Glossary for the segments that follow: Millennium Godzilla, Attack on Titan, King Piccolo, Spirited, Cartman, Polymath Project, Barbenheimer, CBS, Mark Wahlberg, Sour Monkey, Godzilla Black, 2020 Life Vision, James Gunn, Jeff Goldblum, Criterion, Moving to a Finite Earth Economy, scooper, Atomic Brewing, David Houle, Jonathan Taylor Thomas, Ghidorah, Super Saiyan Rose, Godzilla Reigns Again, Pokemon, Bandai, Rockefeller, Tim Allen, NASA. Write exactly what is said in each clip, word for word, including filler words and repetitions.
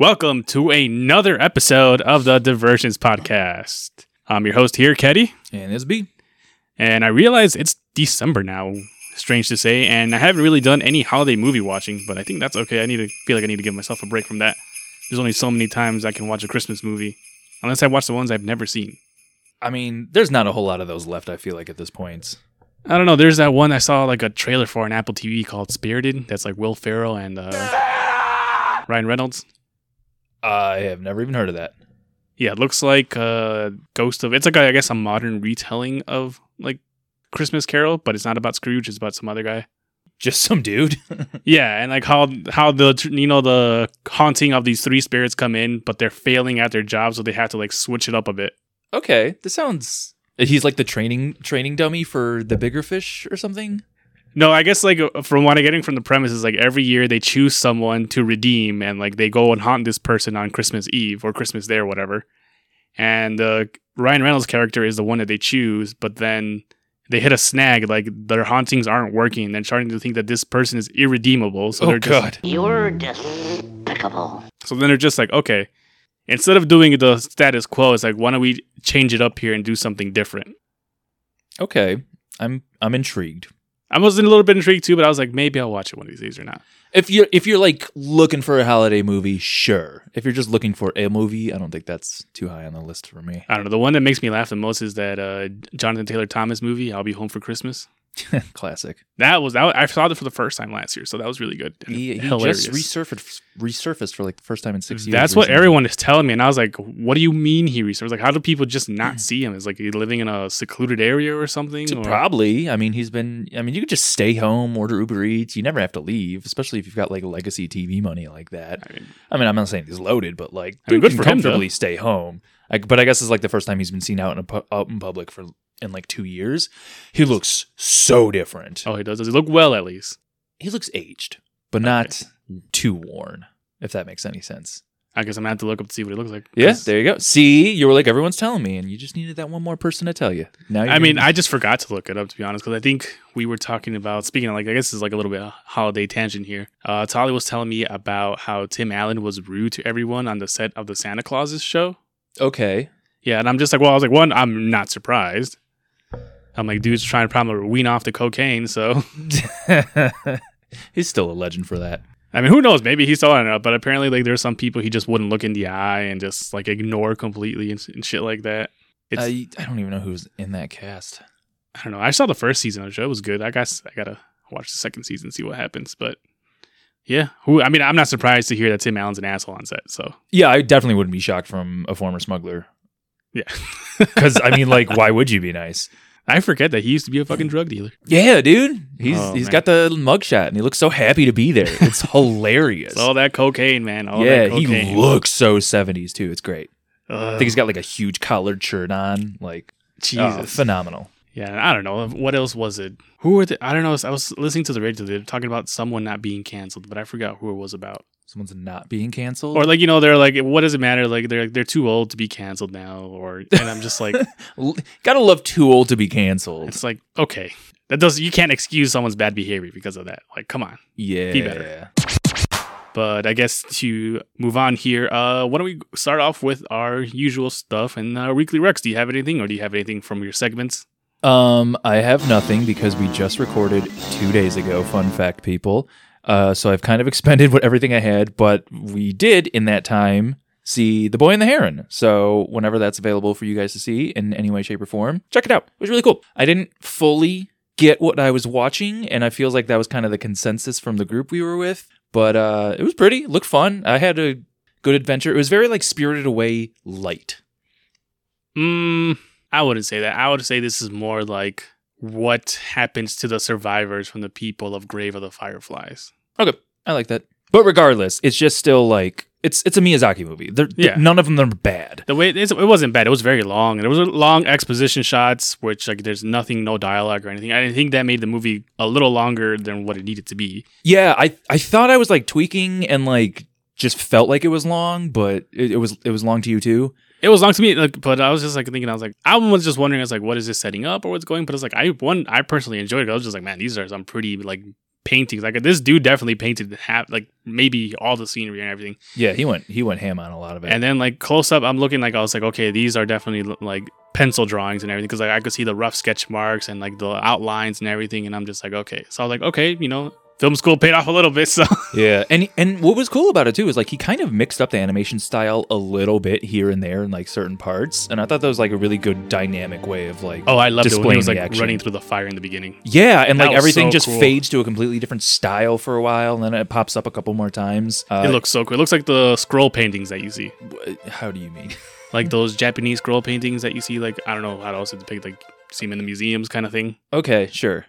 Welcome to another episode of the Diversions Podcast. I'm your host here, Keddy. And it's B. And I realize it's December now, strange to say, and I haven't really done any holiday movie watching, but I think that's okay. I need to feel like I need to give myself a break from that. There's only so many times I can watch a Christmas movie, unless I watch the ones I've never seen. I mean, there's not a whole lot of those left, I feel like, at this point. I don't know. There's that one I saw, like, a trailer for on Apple T V called Spirited. That's, like, Will Ferrell and uh, Ryan Reynolds. I have never even heard of that. Yeah, it looks like a ghost of... It's like, a, I guess, a modern retelling of, like, Christmas Carol, but it's not about Scrooge. It's about some other guy. Just some dude? Yeah, and, like, how how the, you know, the haunting of these three spirits come in, but they're failing at their job, so they have to, like, switch it up a bit. Okay, this sounds... He's, like, the training training dummy for the bigger fish or something? No, I guess, like, from what I'm getting from the premise is, like, every year they choose someone to redeem, and, like, they go and haunt this person on Christmas Eve or Christmas Day or whatever. And uh, Ryan Reynolds' character is the one that they choose, but then they hit a snag, like, their hauntings aren't working. They're starting to think that this person is irredeemable. So oh, they're God. Just, You're despicable. So then they're just like, okay, instead of doing the status quo, it's like, why don't we change it up here and do something different? Okay, I'm I'm intrigued. I was a little bit intrigued too, but I was like, maybe I'll watch it one of these days or not. If you're, if you're like looking for a holiday movie, sure. If you're just looking for a movie, I don't think that's too high on the list for me. I don't know. The one that makes me laugh the most is that uh, Jonathan Taylor Thomas movie, I'll Be Home for Christmas. Classic. That was, that, I saw it for the first time last year, so that was really good. And he he just resurfaced, resurfaced for like the first time in six years. That's recently. What everyone is telling me, and I was like, what do you mean he resurfaced? Like, how do people just not mm. see him? Is like he living in a secluded area or something? So or? Probably. I mean, he's been, I mean, you could just stay home, order Uber Eats. You never have to leave, especially if you've got like legacy T V money like that. I mean, I mean I'm not saying he's loaded, but like, I mean, good for comfortably him, stay home. I, but I guess it's like the first time he's been seen out in, a, out in public for in like two years. He looks so different. Oh, he does. Does he look well, at least? He looks aged, but not okay. too worn, if that makes any sense. I guess I'm going to have to look up to see what he looks like. Yeah, there you go. See, you were like, everyone's telling me, and you just needed that one more person to tell you. Now, you're I mean, gonna... I just forgot to look it up, to be honest, because I think we were talking about, speaking of, like, I guess this is like a little bit of a holiday tangent here. Uh, Tali was telling me about how Tim Allen was rude to everyone on the set of the Santa Claus show. Okay. Yeah, and I'm just like, well, I was like, one, I'm not surprised. I'm like, dude's trying to probably wean off the cocaine, so. He's still a legend for that. I mean, who knows? Maybe he saw it enough, but apparently, like, there's some people he just wouldn't look in the eye and just, like, ignore completely and, and shit like that. It's, I, I don't even know who's in that cast. I don't know. I saw the first season of the show. It was good. I guess I got to watch the second season and see what happens, but. Yeah, who? I mean, I'm not surprised to hear that Tim Allen's an asshole on set. So yeah, I definitely wouldn't be shocked from a former smuggler. Yeah, because I mean, like, why would you be nice? I forget that he used to be a fucking drug dealer. Yeah, dude, he's oh, he's man. got the mugshot, and he looks so happy to be there. It's hilarious. It's all that cocaine, man. All yeah, that cocaine. He looks so seventies too. It's great. Uh, I think he's got like a huge collared shirt on. Like, Jesus, oh, phenomenal. Yeah, I don't know. What else was it? Who were the... I don't know. I was listening to the radio. They were talking about someone not being canceled, but I forgot who it was about. Someone's not being canceled? Or, like, you know, they're like, what does it matter? Like, they're they're too old to be canceled now. Or And I'm just like... Gotta love too old to be canceled. It's like, okay. that does You can't excuse someone's bad behavior because of that. Like, come on. Yeah. Be better. But I guess to move on here, uh, why don't we start off with our usual stuff and our weekly recs. Do you have anything? Or do you have anything from your segments? Um, I have nothing because we just recorded two days ago, fun fact, people. Uh, so I've kind of expended what everything I had, but we did in that time see The Boy and the Heron. So whenever that's available for you guys to see in any way, shape, or form, check it out. It was really cool. I didn't fully get what I was watching, and I feel like that was kind of the consensus from the group we were with, but uh, it was pretty. It looked fun. I had a good adventure. It was very, like, Spirited Away light. Mm. I wouldn't say that. I would say this is more like what happens to the survivors from the people of Grave of the Fireflies. Okay, I like that. But regardless, it's just still like, it's it's a Miyazaki movie. They're, yeah. None of them are bad. The way it, is, it wasn't bad. It was very long. And there was long exposition shots, which like there's nothing, no dialogue or anything. I think that made the movie a little longer than what it needed to be. Yeah, I, I thought I was like tweaking and like just felt like it was long, but it, it was it was long to you too. It was long to me, like, but I was just like thinking, I was like, I was just wondering, I was like, what is this setting up or what's going? But it's like, I one, I personally enjoyed it. I was just like, man, these are some pretty like paintings. Like this dude definitely painted half, like maybe all the scenery and everything. Yeah, he went he went ham on a lot of it. And then like close up, I'm looking like I was like, okay, these are definitely like pencil drawings and everything, because like I could see the rough sketch marks and like the outlines and everything. And I'm just like, okay, so I was like, okay, you know, film school paid off a little bit. So yeah, and and what was cool about it too is like he kind of mixed up the animation style a little bit here and there in like certain parts. And I thought that was like a really good dynamic way of like oh, I loved it when he was like action. running through the fire in the beginning. Yeah, and that like everything so just cool. fades to a completely different style for a while, and then it pops up a couple more times. Uh, it looks so cool. It looks like the scroll paintings that you see. How do you mean? Like those Japanese scroll paintings that you see, like, I don't know how else to depict, like, see them in the museums kind of thing. Okay, sure.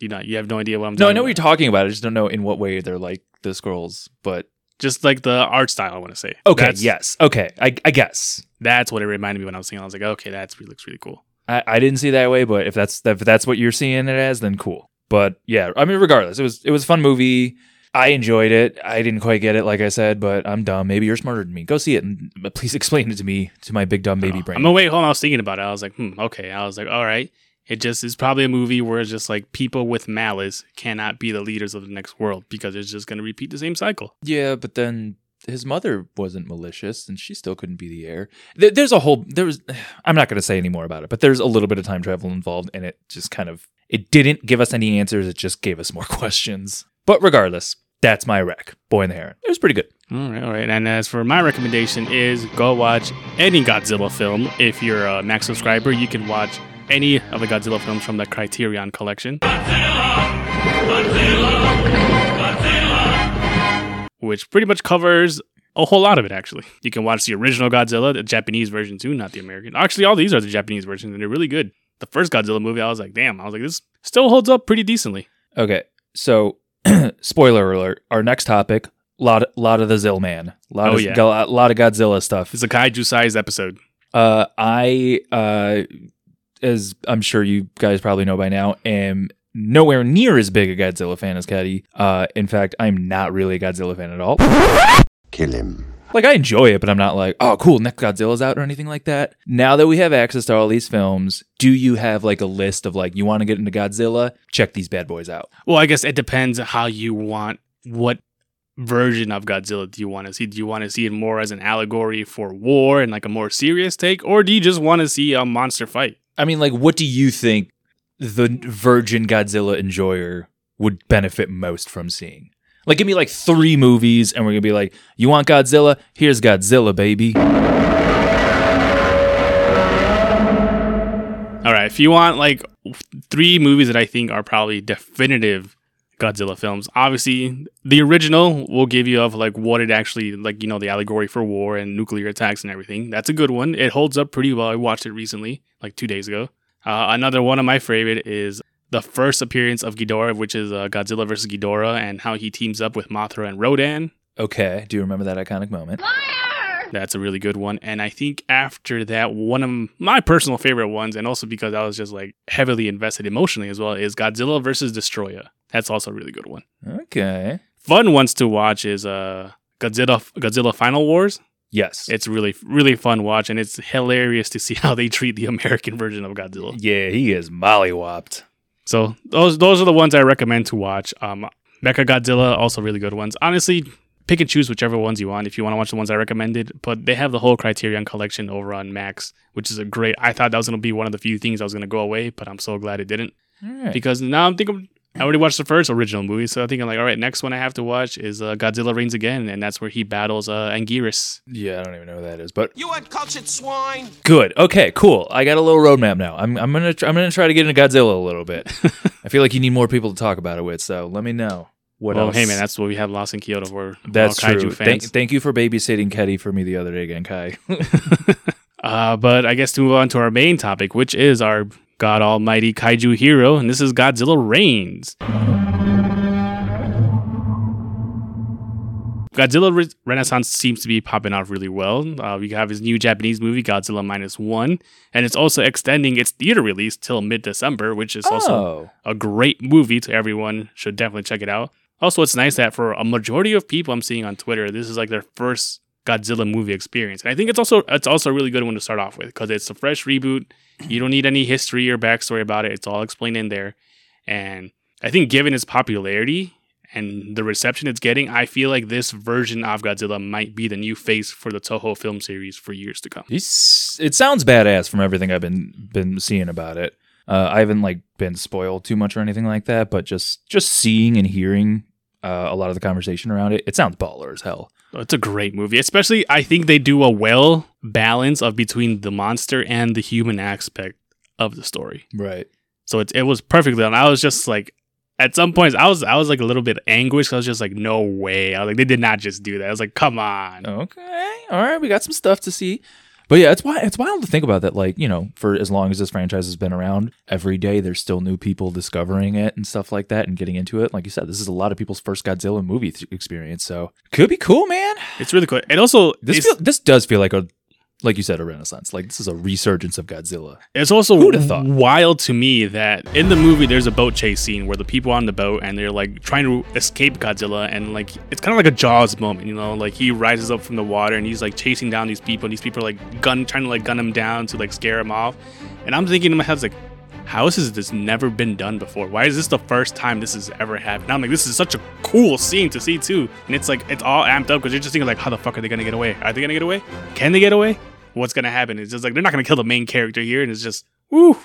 You not, you have no idea what I'm talking about. No, I know about. what you're talking about. I just don't know in what way they're like the scrolls, but... Just like the art style, I want to say. Okay, that's, yes. Okay, I, I guess. That's what it reminded me when I was seeing it. I was like, okay, that looks really cool. I, I didn't see it that way, but if that's if that's what you're seeing it as, then cool. But yeah, I mean, regardless, it was it was a fun movie. I enjoyed it. I didn't quite get it, like I said, but I'm dumb. Maybe you're smarter than me. Go see it and please explain it to me, to my big dumb baby oh, brain. I'm away home. I was thinking about it. I was like, hmm, okay. I was like, all right. It just is probably a movie where it's just like people with malice cannot be the leaders of the next world because it's just going to repeat the same cycle. Yeah, but then his mother wasn't malicious and she still couldn't be the heir. There's a whole, there was, I'm not going to say any more about it, but there's a little bit of time travel involved and it just kind of, it didn't give us any answers. It just gave us more questions. But regardless, that's my rec, Boy and the Heron. It was pretty good. All right, all right. And as for my recommendation is go watch any Godzilla film. If you're a Max subscriber, you can watch any of the Godzilla films from the Criterion collection. Godzilla! Godzilla! Godzilla! Which pretty much covers a whole lot of it, actually. You can watch the original Godzilla, the Japanese version too, not the American. Actually, all these are the Japanese versions, and they're really good. The first Godzilla movie, I was like, damn. I was like, this still holds up pretty decently. Okay, so... Spoiler alert, our next topic, lot lot of the Zill Man. Lot oh, of, yeah. A lot of Godzilla stuff. It's a kaiju size episode. Uh, I, uh, as I'm sure you guys probably know by now, am nowhere near as big a Godzilla fan as Caddy. Uh, in fact, I'm not really a Godzilla fan at all. Kill him. Like, I enjoy it, but I'm not like, oh, cool, next Godzilla's out or anything like that. Now that we have access to all these films, do you have, like, a list of, like, you want to get into Godzilla? Check these bad boys out. Well, I guess it depends how you want, what version of Godzilla do you want to see? Do you want to see it more as an allegory for war and, like, a more serious take? Or do you just want to see a monster fight? I mean, like, what do you think the virgin Godzilla enjoyer would benefit most from seeing? Like, give me, like, three movies, and we're going to be like, you want Godzilla? Here's Godzilla, baby. All right, if you want, like, three movies that I think are probably definitive Godzilla films, obviously, the original will give you of, like, what it actually, like, you know, the allegory for war and nuclear attacks and everything. That's a good one. It holds up pretty well. I watched it recently, like, two days ago. Uh, another one of my favorite is... the first appearance of Ghidorah, which is uh, Godzilla versus Ghidorah, and how he teams up with Mothra and Rodan. Okay, do you remember that iconic moment? Liar! That's a really good one. And I think after that, one of my personal favorite ones, and also because I was just like heavily invested emotionally as well, is Godzilla versus Destoroyah. That's also a really good one. Okay. Fun ones to watch is uh, Godzilla Godzilla Final Wars. Yes. It's really, really fun watch, and it's hilarious to see how they treat the American version of Godzilla. Yeah, he is mollywhopped. So those those are the ones I recommend to watch. Um, Mecha Godzilla, also really good ones. Honestly, pick and choose whichever ones you want if you want to watch the ones I recommended. But they have the whole Criterion collection over on Max, which is a great... I thought that was going to be one of the few things I was going to go away, but I'm so glad it didn't. Right. Because now I'm thinking... I already watched the first original movie, so I think I'm like, all right, next one I have to watch is uh, Godzilla Reigns Again, and that's where he battles uh, Anguirus. Yeah, I don't even know who that is, but you uncultured swine. Good. Okay. Cool. I got a little roadmap now. I'm I'm gonna tr- I'm gonna try to get into Godzilla a little bit. I feel like you need more people to talk about it with, so let me know what well, else. Hey man, that's what we had Lost in Kyoto. We're that's all kaiju true. Fans. Thank, thank you for babysitting Keddy for me the other day again, Kai. uh, but I guess to move on to our main topic, which is our God Almighty Kaiju Hero, and this is Godzilla Reigns. Godzilla Re- Renaissance seems to be popping off really well. Uh, we have his new Japanese movie, Godzilla Minus One, and it's also extending its theater release till mid-December, which is oh. also a great movie to everyone. Should definitely check it out. Also, it's nice that for a majority of people I'm seeing on Twitter, this is like their first Godzilla movie experience. And I think it's also it's also a really good one to start off with because it's a fresh reboot. You don't need any history or backstory about it. It's all explained in there. And I think given its popularity, and the reception it's getting, I feel like this version of Godzilla might be the new face for the Toho film series for years to come. It's, it sounds badass from everything I've been been seeing about it. Uh, I haven't like been spoiled too much or anything like that, but just just seeing and hearing uh, a lot of the conversation around it, it sounds baller as hell. It's a great movie, especially I think they do a well balance of between the monster and the human aspect of the story. Right. So it it was perfectly done. I was just like, at some points, I was I was like a little bit anguished. I was just like, no way. I was like, they did not just do that. I was like, come on. Okay, all right, we got some stuff to see. But yeah, it's wild, it's wild to think about that, like, you know, for as long as this franchise has been around, every day there's still new people discovering it and stuff like that and getting into it. Like you said, this is a lot of people's first Godzilla movie th- experience, so could be cool, man. It's really cool. And also, this feel, this does feel like a, like you said, a renaissance. Like, this is a resurgence of Godzilla. It's also wild to me that in the movie there's a boat chase scene where the people on the boat and they're like trying to escape Godzilla, and like it's kind of like a Jaws moment, you know, like he rises up from the water and he's like chasing down these people, and these people are like gun trying to like gun him down to like scare him off. And I'm thinking in my head, like, how has this never been done before? Why is this the first time this has ever happened? I'm like, this is such a cool scene to see too. And it's like, it's all amped up because you're just thinking like, how the fuck are they gonna get away? Are they gonna get away? Can they get away? What's gonna happen? It's just like, they're not gonna kill the main character here. And it's just, woo,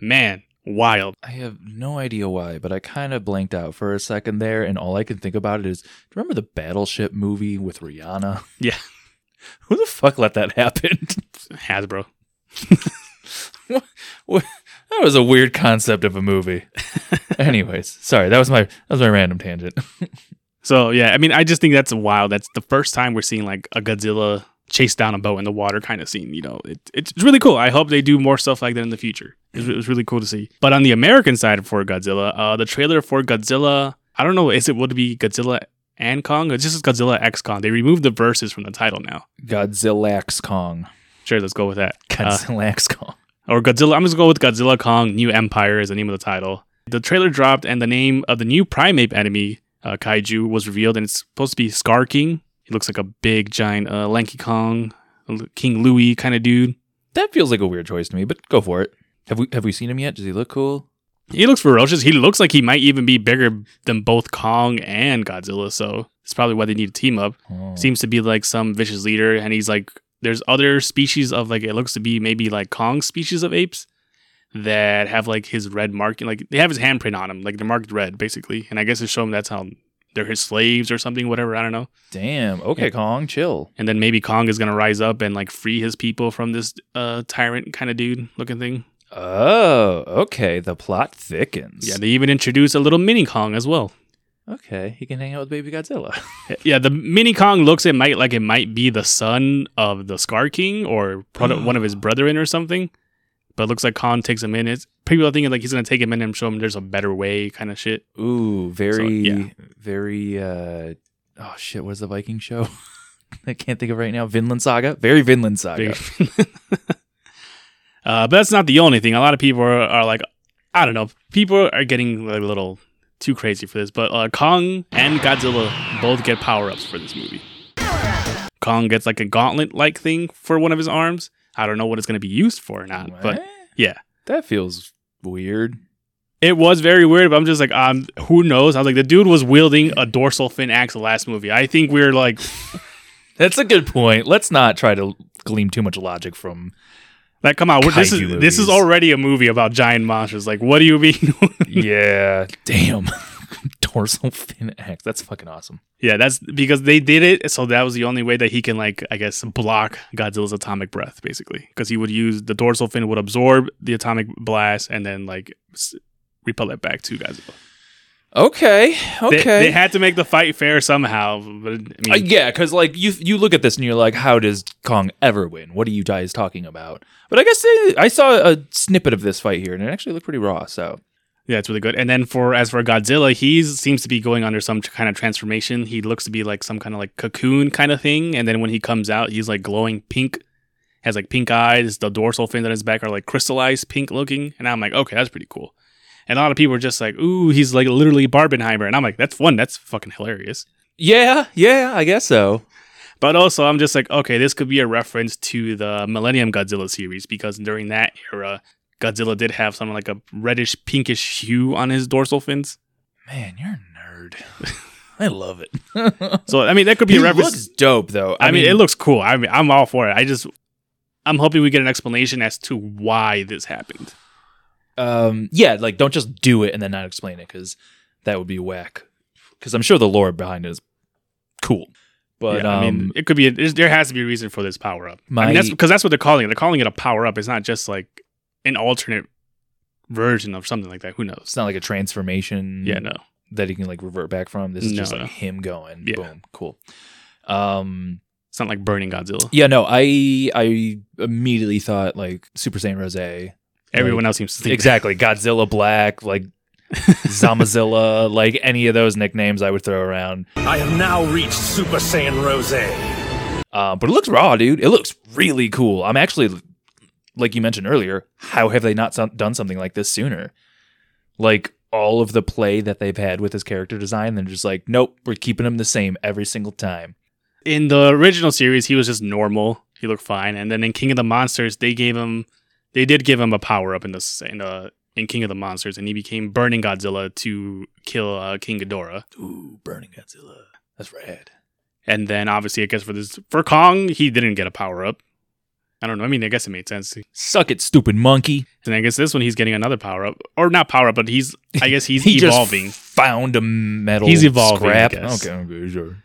man, wild. I have no idea why, but I kind of blanked out for a second there, and all I can think about it is, do you remember the Battleship movie with Rihanna? Yeah. Who the fuck let that happen? Hasbro. What? What? That was a weird concept of a movie. Anyways, sorry, that was my that was my random tangent. So yeah, I mean, I just think that's wild. That's the first time we're seeing like a Godzilla chase down a boat in the water kind of scene, you know. It, it's really cool. I hope they do more stuff like that in the future. It, it was really cool to see. But on the American side for Godzilla, uh, the trailer for Godzilla, I don't know, is it would it be Godzilla and Kong? It's just Godzilla x Kong. They removed the verses from the title now. Godzilla x Kong. Sure, let's go with that. Godzilla uh, x Kong. Or Godzilla. I'm just going to go with Godzilla Kong New Empire is the name of the title. The trailer dropped, and the name of the new primate enemy, uh, Kaiju, was revealed, and it's supposed to be Scar King. He looks like a big, giant, uh, lanky Kong, King Louie kind of dude. That feels like a weird choice to me, but go for it. Have we have we seen him yet? Does he look cool? He looks ferocious. He looks like he might even be bigger than both Kong and Godzilla, so it's probably why they need to team up. Oh. Seems to be like some vicious leader, and he's like, there's other species of like, it looks to be maybe like Kong species of apes that have like his red marking, like they have his handprint on them, like they're marked red basically. And I guess it's showing that's how they're his slaves or something, whatever. I don't know. Damn. Okay, yeah. Kong, chill. And then maybe Kong is going to rise up and like free his people from this uh, tyrant kind of dude looking thing. Oh, okay. The plot thickens. Yeah, they even introduce a little mini Kong as well. Okay, he can hang out with baby Godzilla. Yeah, the mini Kong looks it might like it might be the son of the Scar King or one of his brethren or something, but it looks like Kong takes him in. It's, people are thinking like he's gonna take him in and show him there's a better way kind of shit. Ooh, very, so, yeah. very. Uh, oh shit, what is the Viking show? I can't think of right now. Vinland Saga, very Vinland Saga. Very uh, but that's not the only thing. A lot of people are, are like, I don't know. People are getting like little. Too crazy for this, but uh, Kong and Godzilla both get power-ups for this movie. Kong gets like a gauntlet-like thing for one of his arms. I don't know what it's going to be used for or not, what? But yeah. That feels weird. It was very weird, but I'm just like, um, who knows? I was like, the dude was wielding a dorsal fin axe last movie. I think we're like... That's a good point. Let's not try to glean too much logic from... Like, come on, this is movies. This is already a movie about giant monsters. Like, what do you mean? Yeah, damn. Dorsal fin axe. That's fucking awesome. Yeah, that's because they did it, so that was the only way that he can, like, I guess, block Godzilla's atomic breath, basically. Because he would use, the dorsal fin would absorb the atomic blast and then, like, repel it back to Godzilla. Okay, okay. They, they had to make the fight fair somehow. But I mean, uh, yeah, because like you, you look at this and you're like, how does Kong ever win? What are you guys talking about? But I guess they, I saw a snippet of this fight here, and it actually looked pretty raw. So yeah, it's really good. And then for as for Godzilla, he seems to be going under some kind of transformation. He looks to be like some kind of like cocoon kind of thing, and then when he comes out, he's like glowing pink, has like pink eyes. The dorsal fins on his back are like crystallized pink looking, and I'm like, okay, that's pretty cool. And a lot of people are just like, ooh, he's like literally Barbenheimer. And I'm like, that's fun. That's fucking hilarious. Yeah, yeah, I guess so. But also, I'm just like, okay, this could be a reference to the Millennium Godzilla series, because during that era, Godzilla did have something like a reddish, pinkish hue on his dorsal fins. Man, you're a nerd. I love it. So, I mean, that could be he a reference. It looks dope, though. I, I mean, mean, it looks cool. I mean, I'm all for it. I just, I'm hoping we get an explanation as to why this happened. Um, yeah, like, don't just do it and then not explain it, because that would be whack. Because I'm sure the lore behind it is cool. But yeah, um, I mean, it could be, a, there has to be a reason for this power up. My, I mean, that's because that's what they're calling it. They're calling it a power up. It's not just like an alternate version of something like that. Who knows? It's not like a transformation. Yeah, no. That he can like revert back from. This is no, just like no. him going. Yeah. Boom. Cool. Um, it's not like Burning Godzilla. Yeah, no. I I immediately thought like Super Saiyan Rose. Everyone like, else seems to think exactly that. Godzilla Black, like Zamazilla, like any of those nicknames I would throw around. I have now reached Super Saiyan Rose. Uh, but it looks raw, dude. It looks really cool. I'm actually, like you mentioned earlier, how have they not so- done something like this sooner? Like all of the play that they've had with his character design, they're just like, nope, we're keeping him the same every single time. In the original series, he was just normal. He looked fine. And then in King of the Monsters, they gave him, they did give him a power up in the in the. in King of the Monsters, and he became Burning Godzilla to kill uh, King Ghidorah. Ooh, Burning Godzilla. That's rad. And then, obviously, I guess for this, for Kong, he didn't get a power-up. I don't know. I mean, I guess it made sense. Suck it, stupid monkey. And I guess this one, he's getting another power-up. Or not power-up, but he's, I guess he's he evolving. Just found a metal he's evolving, scrap. I guess. Okay, okay, sure.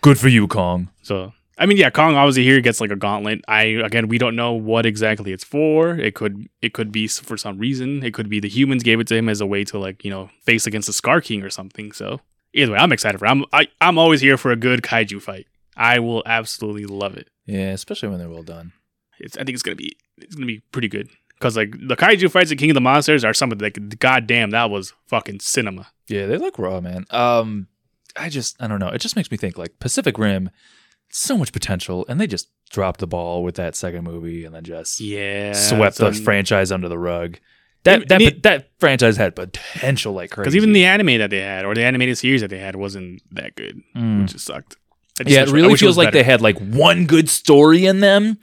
Good for you, Kong. So, I mean, yeah, Kong obviously here gets like a gauntlet. I again, we don't know what exactly it's for. It could it could be for some reason. It could be the humans gave it to him as a way to like, you know, face against the Scar King or something. So either way, I'm excited for it. I'm I, I'm always here for a good kaiju fight. I will absolutely love it. Yeah, especially when they're well done. It's I think it's gonna be it's gonna be pretty good because like the kaiju fights at King of the Monsters are something like goddamn that was fucking cinema. Yeah, they look raw, man. Um, I just I don't know. It just makes me think like Pacific Rim. So much potential, and they just dropped the ball with that second movie, and then just yeah, swept the franchise under the rug. That it, that it, that franchise had potential like crazy. Because even the anime that they had, or the animated series that they had, wasn't that good, mm. which just sucked. Just yeah, it really feels it like better. They had like one good story in them,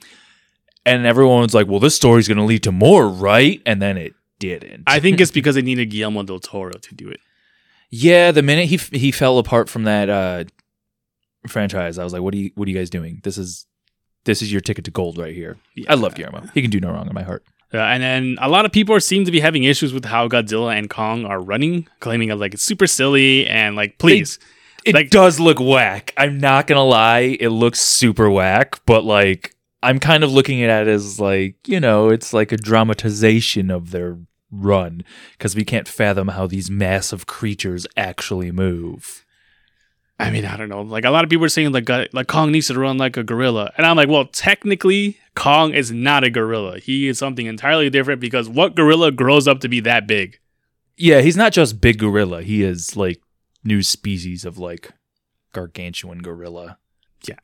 and everyone was like, "Well, this story's going to lead to more, right?" And then it didn't. I think it's because they needed Guillermo del Toro to do it. Yeah, the minute he he fell apart from that. Uh, franchise I was like what are you what are you guys doing this is this is your ticket to gold right here. Yeah. I love Guillermo. He can do no wrong in my heart. Yeah, and then a lot of people seem to be having issues with how Godzilla and Kong are running, claiming like it's super silly and like please they, it like, does look whack. I'm not gonna lie, it looks super whack, but like I'm kind of looking at it as like, you know, it's like a dramatization of their run because we can't fathom how these massive creatures actually move. I mean, I don't know. Like, a lot of people are saying, like, uh, like Kong needs to run like a gorilla. And I'm like, well, technically, Kong is not a gorilla. He is something entirely different because what gorilla grows up to be that big? Yeah, he's not just big gorilla. He is, like, new species of, like, gargantuan gorilla. Yeah.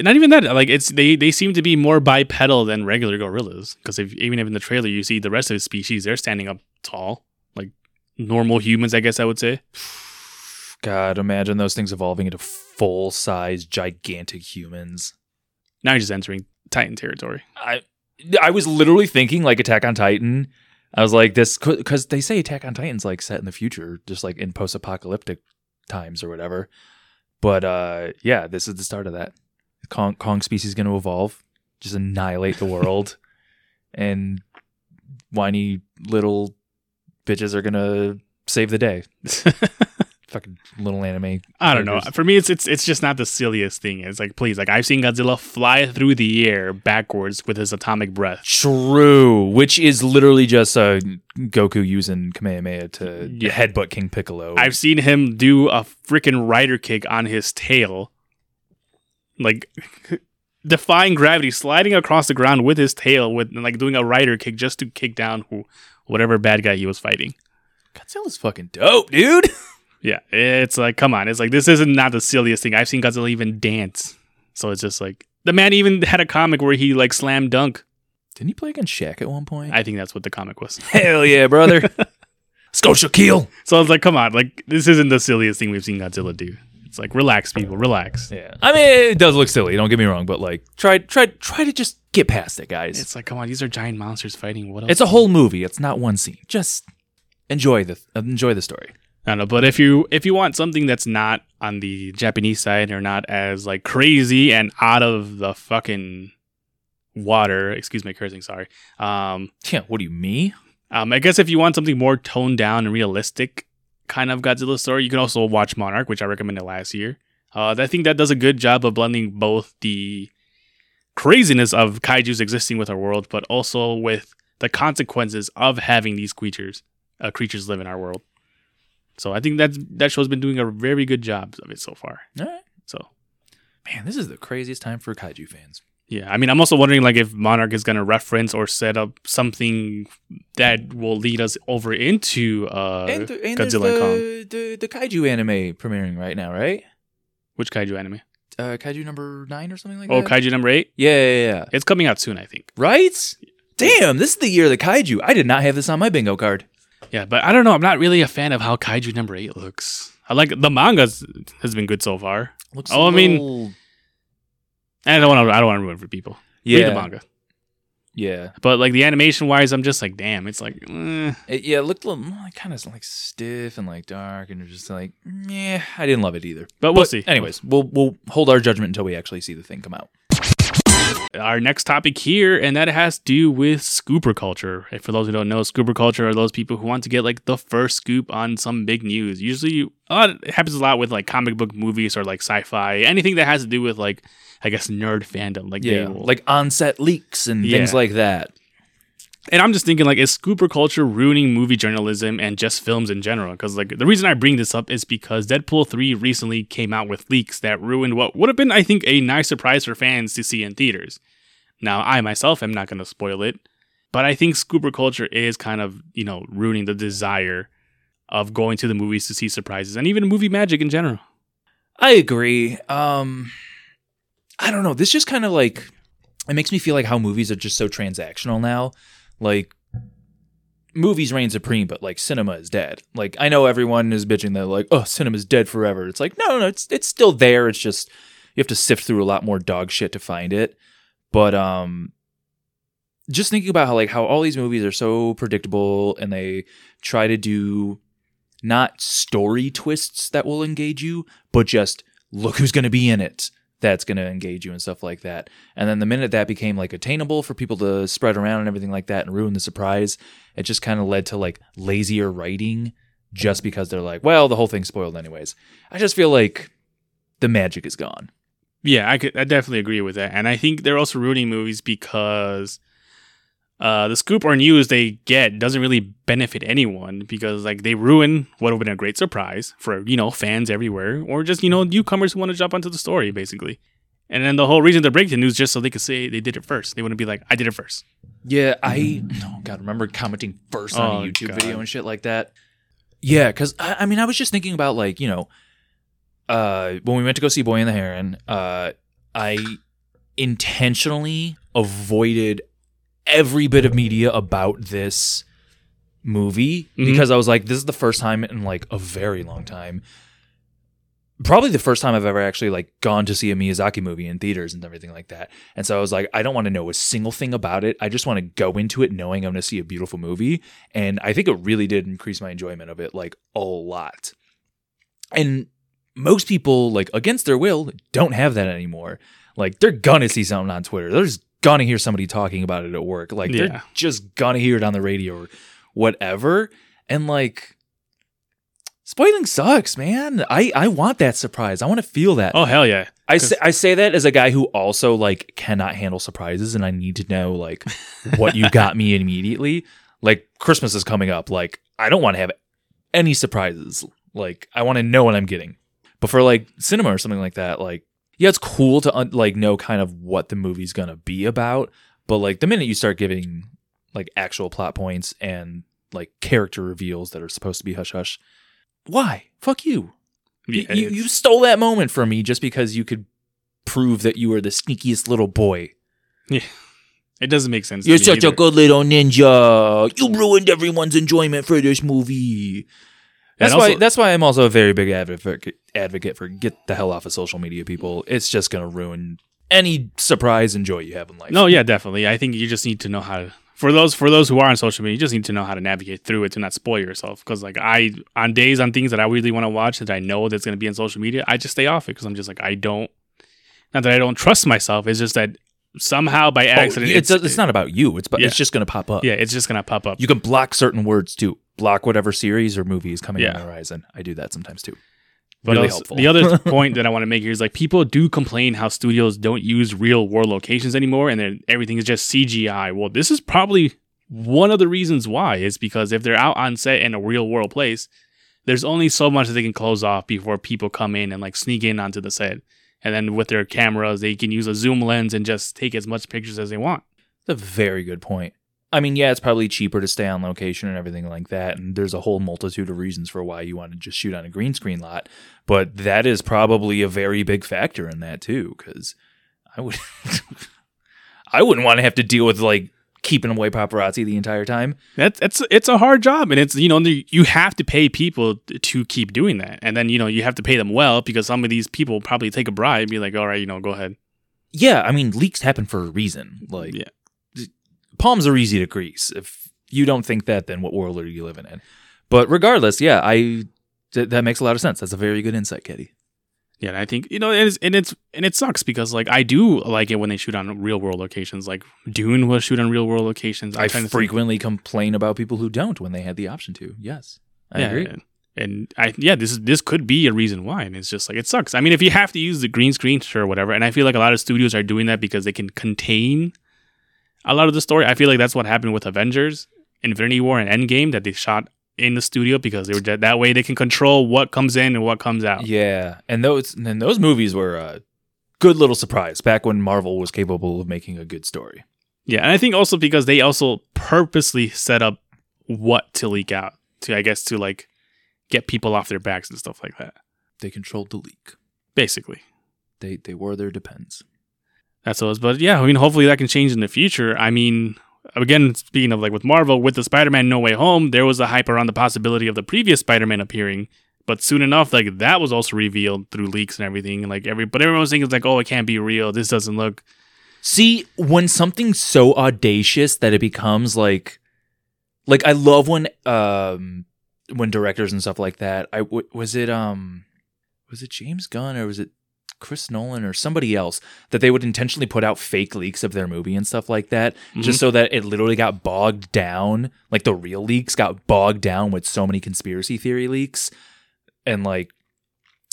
Not even that. Like, it's they, they seem to be more bipedal than regular gorillas. Because if, even if in the trailer you see the rest of the species, they're standing up tall. Like, normal humans, I guess I would say. God, imagine those things evolving into full-size, gigantic humans. Now you're just entering Titan territory. I I was literally thinking, like, Attack on Titan. I was like, this... Because they say Attack on Titan's, like, set in the future, just, like, in post-apocalyptic times or whatever. But, uh, yeah, this is the start of that. Kong, Kong species is going to evolve, just annihilate the world, and whiny little bitches are going to save the day. Fucking little anime. I don't characters. Know. For me, it's it's it's just not the silliest thing. It's like, please, like I've seen Godzilla fly through the air backwards with his atomic breath. True, which is literally just uh, Goku using Kamehameha to yeah. headbutt King Piccolo. I've seen him do a freaking rider kick on his tail, like defying gravity, sliding across the ground with his tail, with like doing a rider kick just to kick down who, whatever bad guy he was fighting. Godzilla's fucking dope, dude. Yeah, it's like, come on. It's like, this isn't not the silliest thing. I've seen Godzilla even dance. So it's just like, the man even had a comic where he like slam dunk. Didn't he play against Shaq at one point? I think that's what the comic was. Hell yeah, brother. Let's go Shaquille. So I was like, come on. Like, this isn't the silliest thing we've seen Godzilla do. It's like, relax, people. Relax. Yeah. I mean, it does look silly. Don't get me wrong. But like, try try, try to just get past it, guys. It's like, come on. These are giant monsters fighting. What else? It's a whole movie. It's not one scene. Just enjoy the enjoy the story. I don't know, but if you if you want something that's not on the Japanese side or not as like crazy and out of the fucking water, excuse my cursing, sorry. Um, yeah, what do you mean? Um, I guess if you want something more toned down and realistic kind of Godzilla story, you can also watch Monarch, which I recommended last year. Uh, I think that does a good job of blending both the craziness of kaijus existing with our world, but also with the consequences of having these creatures uh, creatures live in our world. So I think that's, that show's been doing a very good job of it so far. All right. So, man, this is the craziest time for kaiju fans. Yeah. I mean, I'm also wondering like if Monarch is going to reference or set up something that will lead us over into uh, and th- and Godzilla and Kong. The, the kaiju anime premiering right now, right? Which kaiju anime? Uh, kaiju number nine or something like oh, that. Oh, Kaiju Number Eight? Yeah, yeah, yeah. It's coming out soon, I think. Right? Damn, this is the year of the kaiju. I did not have this on my bingo card. Yeah, but I don't know. I'm not really a fan of how Kaiju Number Eight looks. I like the manga has been good so far. Looks oh, I mean, little... I don't want to. I don't want to ruin it for people. Yeah, read the manga. Yeah, but like the animation wise, I'm just like, damn. It's like, eh. it, yeah, it looked a little, like kind of like stiff and like dark, and you're just like, yeah, I didn't love it either. But we'll but see. Anyways, we'll we'll hold our judgment until we actually see the thing come out. Our next topic here, and that has to do with scooper culture. And for those who don't know, scooper culture are those people who want to get like the first scoop on some big news. Usually, uh, it happens a lot with like comic book movies or like sci-fi, anything that has to do with like, I guess, nerd fandom. Like yeah, they will... like on-set leaks and yeah. things like that. And I'm just thinking, like, is scooper culture ruining movie journalism and just films in general? Because, like, the reason I bring this up is because Deadpool three recently came out with leaks that ruined what would have been, I think, a nice surprise for fans to see in theaters. Now, I myself am not going to spoil it, but I think scooper culture is kind of, you know, ruining the desire of going to the movies to see surprises and even movie magic in general. I agree. Um, I don't know. This just kind of, like, it makes me feel like how movies are just so transactional now. Like, movies reign supreme, but, like, cinema is dead. Like, I know everyone is bitching that, like, oh, cinema's dead forever. It's like, no, no, no, it's it's still there. It's just you have to sift through a lot more dog shit to find it. But um, just thinking about how, like, how all these movies are so predictable and they try to do not story twists that will engage you, but just look who's going to be in it. That's going to engage you and stuff like that. And then the minute that became like attainable for people to spread around and everything like that and ruin the surprise, it just kind of led to like lazier writing just because they're like, well, the whole thing's spoiled anyways. I just feel like the magic is gone. Yeah, I could, I definitely agree with that. And I think they're also ruining movies because uh, the scoop or news they get doesn't really benefit anyone because like they ruin what would have been a great surprise for, you know, fans everywhere or just, you know, newcomers who want to jump onto the story basically. And then the whole reason to break the news just so they could say they did it first. They wouldn't be like, I did it first. Yeah, I oh God, remember commenting first on oh, a YouTube God. video and shit like that. Yeah, because I, I mean, I was just thinking about like, you know, uh, when we went to go see Boy and the Heron, uh, I intentionally avoided every bit of media about this movie mm-hmm. because I was like, this is the first time in like a very long time, probably the first time I've ever actually like gone to see a Miyazaki movie in theaters and everything like that. And so I was like, I don't want to know a single thing about it. I just want to go into it knowing I'm going to see a beautiful movie. And I think it really did increase my enjoyment of it like a lot. And most people, like against their will, don't have that anymore. Like they're going to see something on Twitter. There's gonna hear somebody talking about it at work, like yeah. they're just gonna hear it on the radio or whatever. And like, spoiling sucks, man. I I want that surprise. I want to feel that. Oh hell yeah! I say, I say that as a guy who also like cannot handle surprises, and I need to know like what you got me immediately. Like Christmas is coming up. Like I don't want to have any surprises. Like I want to know what I'm getting. But for like cinema or something like that, like. Yeah, it's cool to un- like know kind of what the movie's going to be about, but like the minute you start giving like actual plot points and like character reveals that are supposed to be hush hush, why? Fuck you. Yeah, you, you. You stole that moment from me just because you could prove that you were the sneakiest little boy. Yeah. It doesn't make sense. You're to such me a good little ninja. You ruined everyone's enjoyment for this movie. That's also, why that's why I'm also a very big advocate advocate for get the hell off of social media, people. It's just going to ruin any surprise and joy you have in life. No, yeah, definitely. I think you just need to know how to for those for those who are on social media, you just need to know how to navigate through it to not spoil yourself. Because like I on days on things that I really want to watch that I know that's going to be on social media, I just stay off it because I'm just like I don't. Not that I don't trust myself. It's just that somehow by accident, oh, it's, it's it's not about you. It's but yeah. it's just going to pop up. Yeah, it's just going to pop up. You can block certain words too. Block whatever series or movie is coming yeah. on the horizon. I do that sometimes too. But really also, helpful. The other point that I want to make here is like people do complain how studios don't use real world locations anymore and everything is just C G I. Well, this is probably one of the reasons why is because if they're out on set in a real world place, there's only so much that they can close off before people come in and like sneak in onto the set. And then with their cameras, they can use a zoom lens and just take as much pictures as they want. That's a very good point. I mean, yeah, it's probably cheaper to stay on location and everything like that. And there's a whole multitude of reasons for why you want to just shoot on a green screen lot. But that is probably a very big factor in that, too, because I, would I wouldn't want to have to deal with, like, keeping away paparazzi the entire time. That's, that's it's a hard job. And it's, you know, you have to pay people to keep doing that. And then, you know, you have to pay them well because some of these people will probably take a bribe and be like, all right, you know, go ahead. Yeah. I mean, leaks happen for a reason. Like, yeah. Palms are easy to grease. If you don't think that, then what world are you living in? But regardless, yeah, I th- that makes a lot of sense. That's a very good insight, Katie. Yeah, and I think, you know, and it's, and it's and it sucks because, like, I do like it when they shoot on real-world locations. Like, Dune will shoot on real-world locations. I frequently think. complain about people who don't when they had the option to. Yes, I yeah, agree. And, and, I yeah, this is this could be a reason why, and it's just, like, it sucks. I mean, if you have to use the green screen, sure, whatever, and I feel like a lot of studios are doing that because they can contain a lot of the story. I feel like that's what happened with Avengers, Infinity War, and Endgame, that they shot in the studio because they were dead. That way they can control what comes in and what comes out. Yeah, and those and those movies were a good little surprise back when Marvel was capable of making a good story. Yeah, and I think also because they also purposely set up what to leak out to, I guess, to like get people off their backs and stuff like that. They controlled the leak, basically. They they wore their depends. That's what it was. But yeah, I mean, hopefully that can change in the future. I mean, again, speaking of like with Marvel, with the Spider-Man No Way Home, there was a hype around the possibility of the previous Spider-Man appearing. But soon enough, like that was also revealed through leaks and everything. And like every, but everyone was thinking like, oh, it can't be real. This doesn't look. See, when something's so audacious that it becomes like, like I love when, um, when directors and stuff like that. I w- was it, um, was it James Gunn or was it Chris Nolan or somebody else that they would intentionally put out fake leaks of their movie and stuff like that, mm-hmm. just so that it literally got bogged down, like the real leaks got bogged down with so many conspiracy theory leaks and like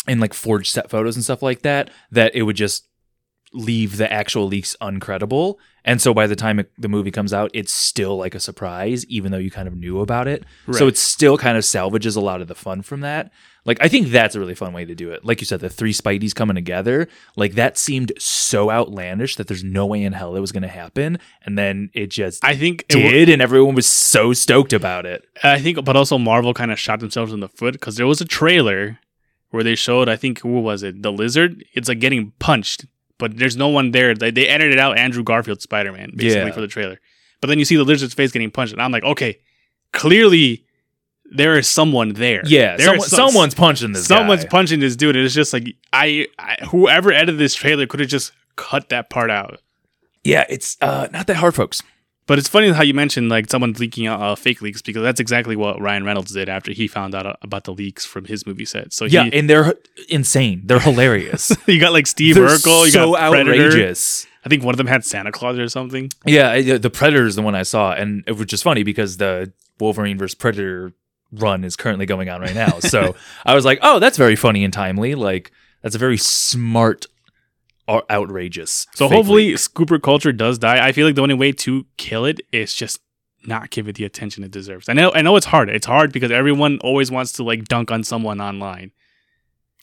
and like forged set photos and stuff like that, that it would just leave the actual leaks uncredible. And so by the time it, the movie comes out, it's still like a surprise, even though you kind of knew about it. Right. So it still kind of salvages a lot of the fun from that. Like, I think that's a really fun way to do it. Like you said, the three Spideys coming together, like that seemed so outlandish that there's no way in hell it was going to happen. And then it just I think did, it w- and everyone was so stoked about it. I think, but also Marvel kind of shot themselves in the foot because there was a trailer where they showed, I think, who was it? The Lizard? It's like getting punched. But there's no one there. They, they edited out Andrew Garfield's Spider-Man, basically, yeah. for the trailer. But then you see the Lizard's face getting punched, and I'm like, okay, clearly there is someone there. Yeah, there someone, some, someone's punching this Someone's guy. punching this dude, and it's just like, I, I whoever edited this trailer could have just cut that part out. Yeah, it's uh, not that hard, folks. But it's funny how you mentioned like someone leaking out uh, fake leaks, because that's exactly what Ryan Reynolds did after he found out about the leaks from his movie set. So yeah, he, and they're insane. They're hilarious. You got like Steve they're Urkel. You so got Predator. Outrageous. I think one of them had Santa Claus or something. Yeah, the Predator is the one I saw, and it was just funny because the Wolverine versus Predator run is currently going on right now. So I was like, oh, that's very funny and timely. Like that's a very smart. Are outrageous. So hopefully leak. Scooper culture does die. I feel like the only way to kill it is just not give it the attention it deserves. I know I know it's hard. It's hard because everyone always wants to like dunk on someone online.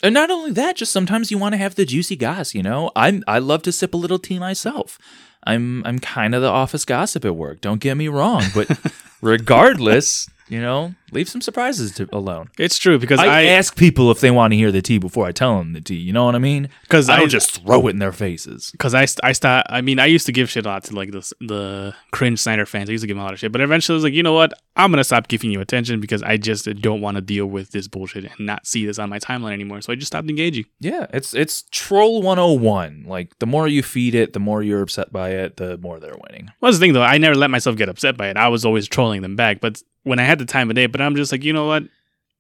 And not only that, just sometimes you want to have the juicy goss, you know? I'm I love to sip a little tea myself. I'm I'm kind of the office gossip at work. Don't get me wrong, but regardless, you know, Leave some surprises to, alone. It's true, because I, I ask people if they want to hear the tea before I tell them the tea. You know what I mean? Because I don't I, just throw it in their faces. Because I, I start. I mean, I used to give shit a lot to like the the cringe Snyder fans. I used to give them a lot of shit, but eventually I was like, you know what? I'm gonna stop giving you attention because I just don't want to deal with this bullshit and not see this on my timeline anymore. So I just stopped engaging. Yeah, it's it's troll one oh one. Like the more you feed it, the more you're upset by it, the more they're winning. Well, that's the thing though. I never let myself get upset by it. I was always trolling them back, but when I had the time of day, but I'm just like, you know what?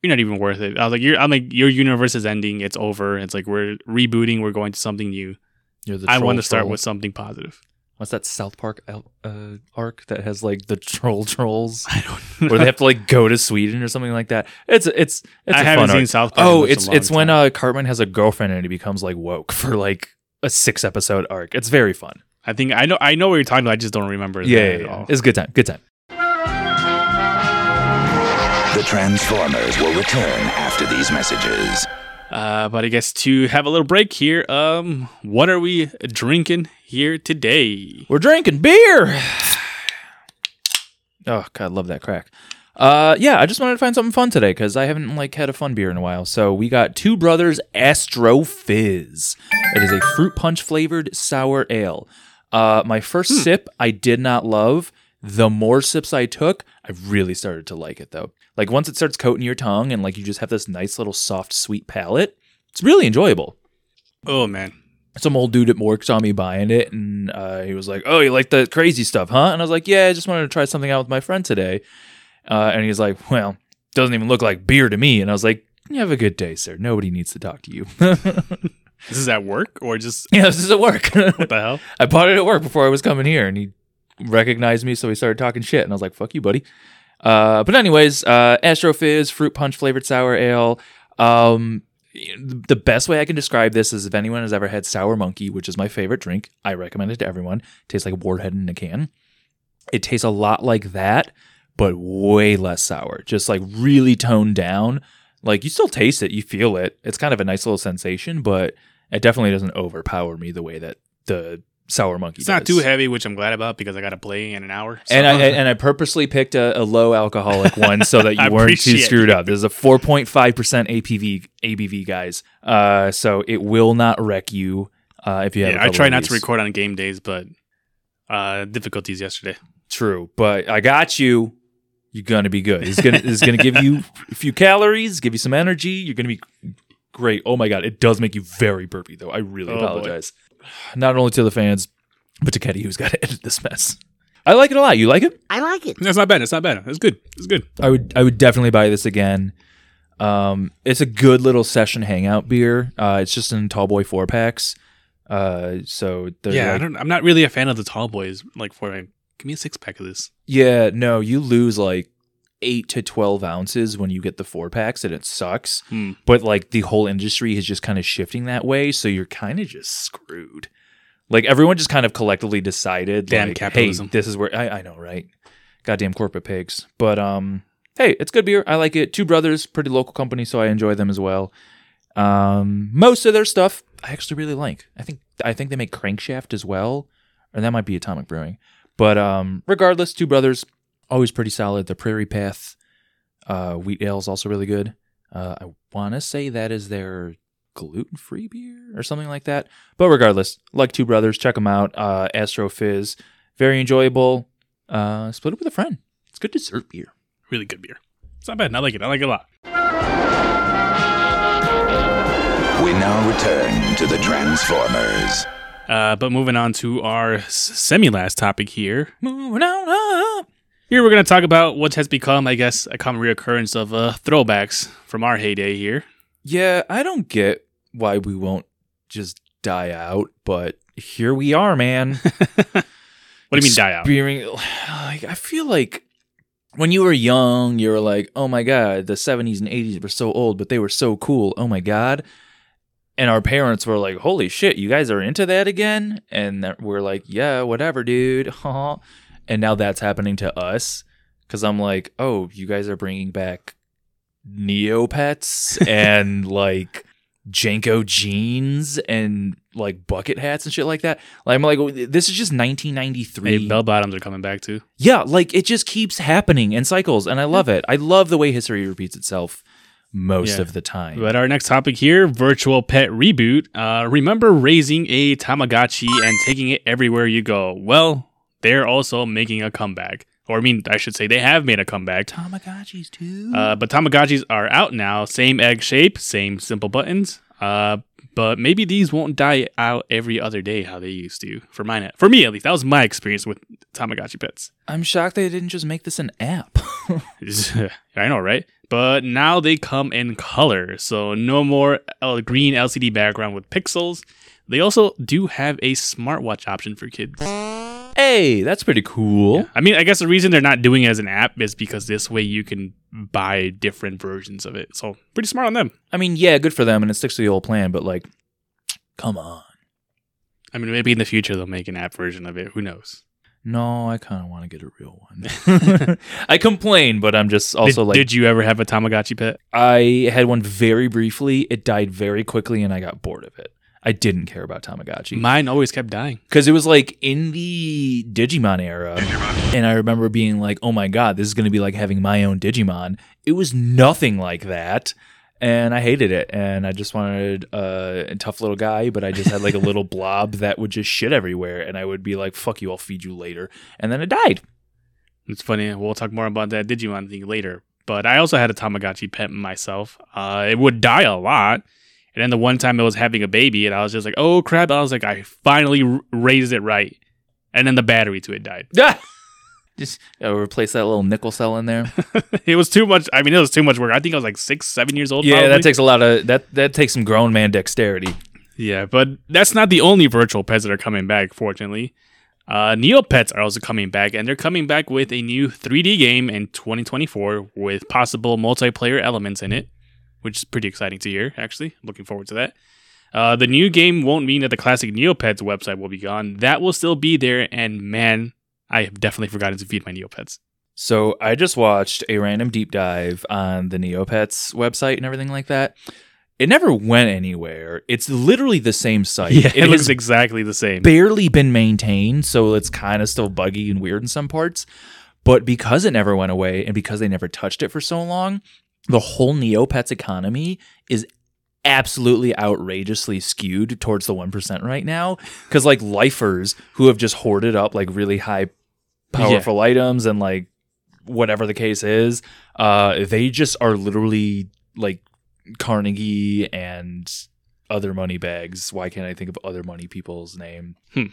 You're not even worth it. I was like, you're, I'm like, your universe is ending. It's over. It's like, we're rebooting. We're going to something new. You're the I want to start troll. with something positive. What's that South Park uh, arc that has like the troll trolls? I don't know. Where they have to like go to Sweden or something like that. It's, it's, it's a I haven't fun seen arc. South Park. Oh, it's, it's time. when uh, Cartman has a girlfriend and he becomes like woke for like a six episode arc. It's very fun. I think I know, I know what you're talking about. I just don't remember. Yeah. yeah, yeah. At all. It's a good time. Good time. The Transformers will return after these messages. Uh, but I guess to have a little break here, um, what are we drinking here today? We're drinking beer. Oh, God, love that crack. Uh, yeah, I just wanted to find something fun today because I haven't like had a fun beer in a while. So we got Two Brothers Astro Fizz. It is a fruit punch flavored sour ale. Uh, my first hmm. sip I did not love. The more sips I took, I really started to like it, though. Like, once it starts coating your tongue and, like, you just have this nice little soft, sweet palate, it's really enjoyable. Oh, man. Some old dude at work saw me buying it, and uh, he was like, oh, you like the crazy stuff, huh? And I was like, yeah, I just wanted to try something out with my friend today. Uh, and he's like, well, doesn't even look like beer to me. And I was like, have a good day, sir. Nobody needs to talk to you. This is at work or just? Yeah, this is at work. What the hell? I bought it at work before I was coming here, and he recognized me, so he started talking shit, and I was like, fuck you, buddy. Uh, but anyways, uh, Astro Fizz, fruit punch flavored sour ale. Um, the best way I can describe this is if anyone has ever had Sour Monkey, which is my favorite drink, I recommend it to everyone. It tastes like a warhead in a can. It tastes a lot like that, but way less sour. Just like really toned down. Like you still taste it, you feel it. It's kind of a nice little sensation, but it definitely doesn't overpower me the way that the Sour Monkey It's does. Not too heavy, which I'm glad about because I got to play in an hour. So. And I and I purposely picked a, a low alcoholic one so that you weren't too screwed it. up. This is a four point five percent A P V, A B V, guys. Uh, so it will not wreck you uh, if you have yeah, a couple I try not to record on game days, but uh, difficulties yesterday. True, but I got you. You're going to be good. It's going it's going to give you a few calories, give you some energy. You're going to be great. Oh, my God. It does make you very burpy, though. I really oh, apologize. Boy. Not only to the fans, but to Ketty, who's got to edit this mess. I like it a lot. You like it? I like it. That's not bad. It's not bad. It's good. It's good. I would I would definitely buy this again. Um, it's a good little session hangout beer. Uh, it's just in Tallboy four packs. Uh, so yeah, like, I don't, I'm not really a fan of the Tallboys. Like four, give me a six pack of this. Yeah, no, you lose like eight to twelve ounces when you get the four packs, and it sucks. Mm. But like the whole industry is just kind of shifting that way, so you're kind of just screwed. Like everyone just kind of collectively decided, damn like, capitalism. Hey, this is where I, I know, right? Goddamn corporate pigs. But um, hey, it's good beer. I like it. Two Brothers, pretty local company, so I enjoy them as well. Um, most of their stuff I actually really like. I think I think they make Crankshaft as well, or that might be Atomic Brewing. But um, regardless, Two Brothers. Always pretty solid. The Prairie Path uh, wheat ale is also really good. Uh, I want to say that is their gluten-free beer or something like that. But regardless, like Two Brothers, check them out. Uh, Astro Fizz, very enjoyable. Uh, split it with a friend. It's good dessert beer. Really good beer. It's not bad. I like it. I like it a lot. We now return to the Transformers. Uh, but moving on to our semi-last topic here. Moving on up. Here we're going to talk about what has become, I guess, a common reoccurrence of uh, throwbacks from our heyday here. Yeah, I don't get why we won't just die out, but here we are, man. What do you mean die out? Like, I feel like when you were young, you were like, oh my God, the seventies and eighties were so old, but they were so cool. Oh my God. And our parents were like, holy shit, you guys are into that again? And we're like, yeah, whatever, dude. And now that's happening to us because I'm like, oh, you guys are bringing back Neopets and like Janko jeans and like bucket hats and shit like that. Like I'm like, this is just nineteen ninety-three. Hey, bell bottoms are coming back too. Yeah, like it just keeps happening in cycles, and I love it. I love the way history repeats itself most yeah. of the time. But our next topic here, virtual pet reboot. Uh, remember raising a Tamagotchi and taking it everywhere you go? Well, they're also making a comeback. Or I mean, I should say they have made a comeback. Tamagotchis too. Uh, but Tamagotchis are out now. Same egg shape, same simple buttons. Uh, but maybe these won't die out every other day how they used to. For mine, for me at least, that was my experience with Tamagotchi pets. I'm shocked they didn't just make this an app. I know, right? But now they come in color, so no more L- green L C D background with pixels. They also do have a smartwatch option for kids. Hey, that's pretty cool. Yeah. I mean, I guess the reason they're not doing it as an app is because this way you can buy different versions of it. So pretty smart on them. I mean, yeah, good for them, and it sticks to the old plan, but like, come on. I mean, maybe in the future they'll make an app version of it. Who knows? No, I kind of want to get a real one. I complain, but I'm just also did, like... Did you ever have a Tamagotchi pet? I had one very briefly. It died very quickly, and I got bored of it. I didn't care about Tamagotchi. Mine always kept dying. Because it was like in the Digimon era. Digimon. And I remember being like, oh my God, this is going to be like having my own Digimon. It was nothing like that. And I hated it. And I just wanted uh, a tough little guy, but I just had like a little blob that would just shit everywhere. And I would be like, fuck you, I'll feed you later. And then it died. It's funny. We'll talk more about that Digimon thing later. But I also had a Tamagotchi pet myself. Uh, it would die a lot. And then the one time it was having a baby, and I was just like, oh, crap. I was like, I finally r- raised it right. And then the battery to it died. Just uh, replace that little nickel cell in there. It was too much. I mean, it was too much work. I think I was like six, seven years old. Yeah, probably. That takes a lot of, that, that takes some grown man dexterity. Yeah, but that's not the only virtual pets that are coming back, fortunately. Uh, Neopets are also coming back, and they're coming back with a new three D game in twenty twenty-four with possible multiplayer elements in it, which is pretty exciting to hear, actually. Looking forward to that. Uh, the new game won't mean that the classic Neopets website will be gone. That will still be there, and man, I have definitely forgotten to feed my Neopets. So I just watched a random deep dive on the Neopets website and everything like that. It never went anywhere. It's literally the same site. Yeah, it, it looks exactly the same. Barely been maintained, so it's kind of still buggy and weird in some parts. But because it never went away, and because they never touched it for so long, the whole Neopets economy is absolutely outrageously skewed towards the one percent right now. Because, like, lifers who have just hoarded up, like, really high powerful yeah. items and, like, whatever the case is, uh, they just are literally, like, Carnegie and other money bags. Why can't I think of other money people's name? Hmm.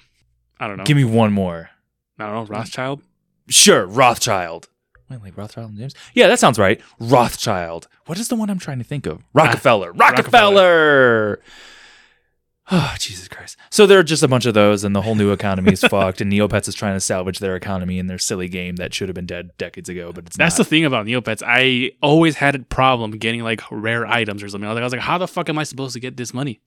I don't know. Give me one more. I don't know. Rothschild? Sure, Rothschild. Wait, like Rothschild and James? Yeah, that sounds right. Rothschild. What is the one I'm trying to think of? Rockefeller. Ah, Rockefeller. Rockefeller. Oh, Jesus Christ. So there are just a bunch of those, and the whole new economy is fucked, and Neopets is trying to salvage their economy in their silly game that should have been dead decades ago, but it's That's not. That's the thing about Neopets. I always had a problem getting, like, rare items or something. I was like, how the fuck am I supposed to get this money?